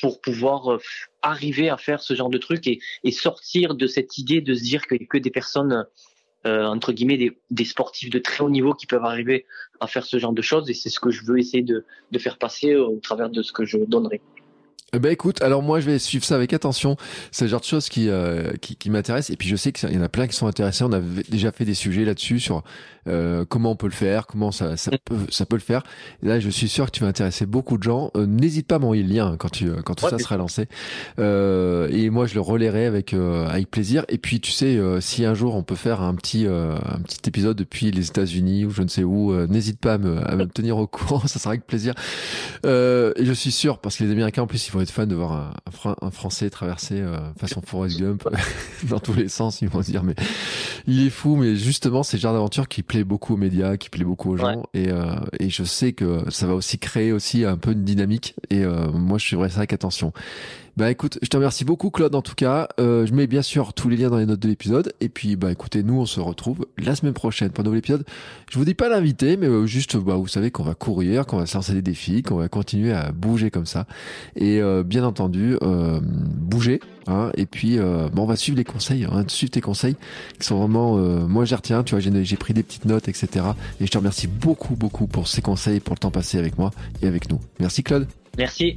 pour pouvoir arriver à faire ce genre de truc et sortir de cette idée de se dire qu'il n'y a que des personnes... entre guillemets des sportifs de très haut niveau qui peuvent arriver à faire ce genre de choses, et c'est ce que je veux essayer de faire passer au travers de ce que je donnerai. Ben écoute, alors moi je vais suivre ça avec attention, c'est le genre de choses qui m'intéresse, et puis je sais qu'il y en a plein qui sont intéressés, on a déjà fait des sujets là-dessus sur comment on peut le faire, comment ça peut le faire, et là je suis sûr que tu vas intéresser beaucoup de gens, n'hésite pas à m'envoyer le lien quand tout ça sera lancé, et moi je le relayerai avec plaisir, et puis tu sais, si un jour on peut faire un petit épisode depuis les États-Unis ou je ne sais où, n'hésite pas à me tenir au courant, ça sera avec plaisir, et je suis sûr, parce que les Américains en plus ils vont être fans de voir un Français traverser façon Forrest Gump dans tous les sens, ils vont se dire mais il est fou, mais justement c'est le genre d'aventure qui plaît beaucoup aux médias, qui plaît beaucoup aux gens, ouais. Et je sais que ça va aussi créer aussi un peu une dynamique, et moi je suivrai ça avec attention. Bah écoute, je te remercie beaucoup Claude en tout cas, je mets bien sûr tous les liens dans les notes de l'épisode, et puis bah écoutez, nous on se retrouve la semaine prochaine pour un nouvel épisode. Je vous dis pas l'invité, mais juste bah vous savez qu'on va courir, qu'on va se lancer des défis, qu'on va continuer à bouger comme ça, et bien entendu bouger, hein, et puis bah, on va suivre les conseils, hein, suivre tes conseils qui sont vraiment, moi je les retiens, tu vois, j'ai pris des petites notes, etc. Et je te remercie beaucoup pour ces conseils, pour le temps passé avec moi et avec nous. Merci Claude. Merci.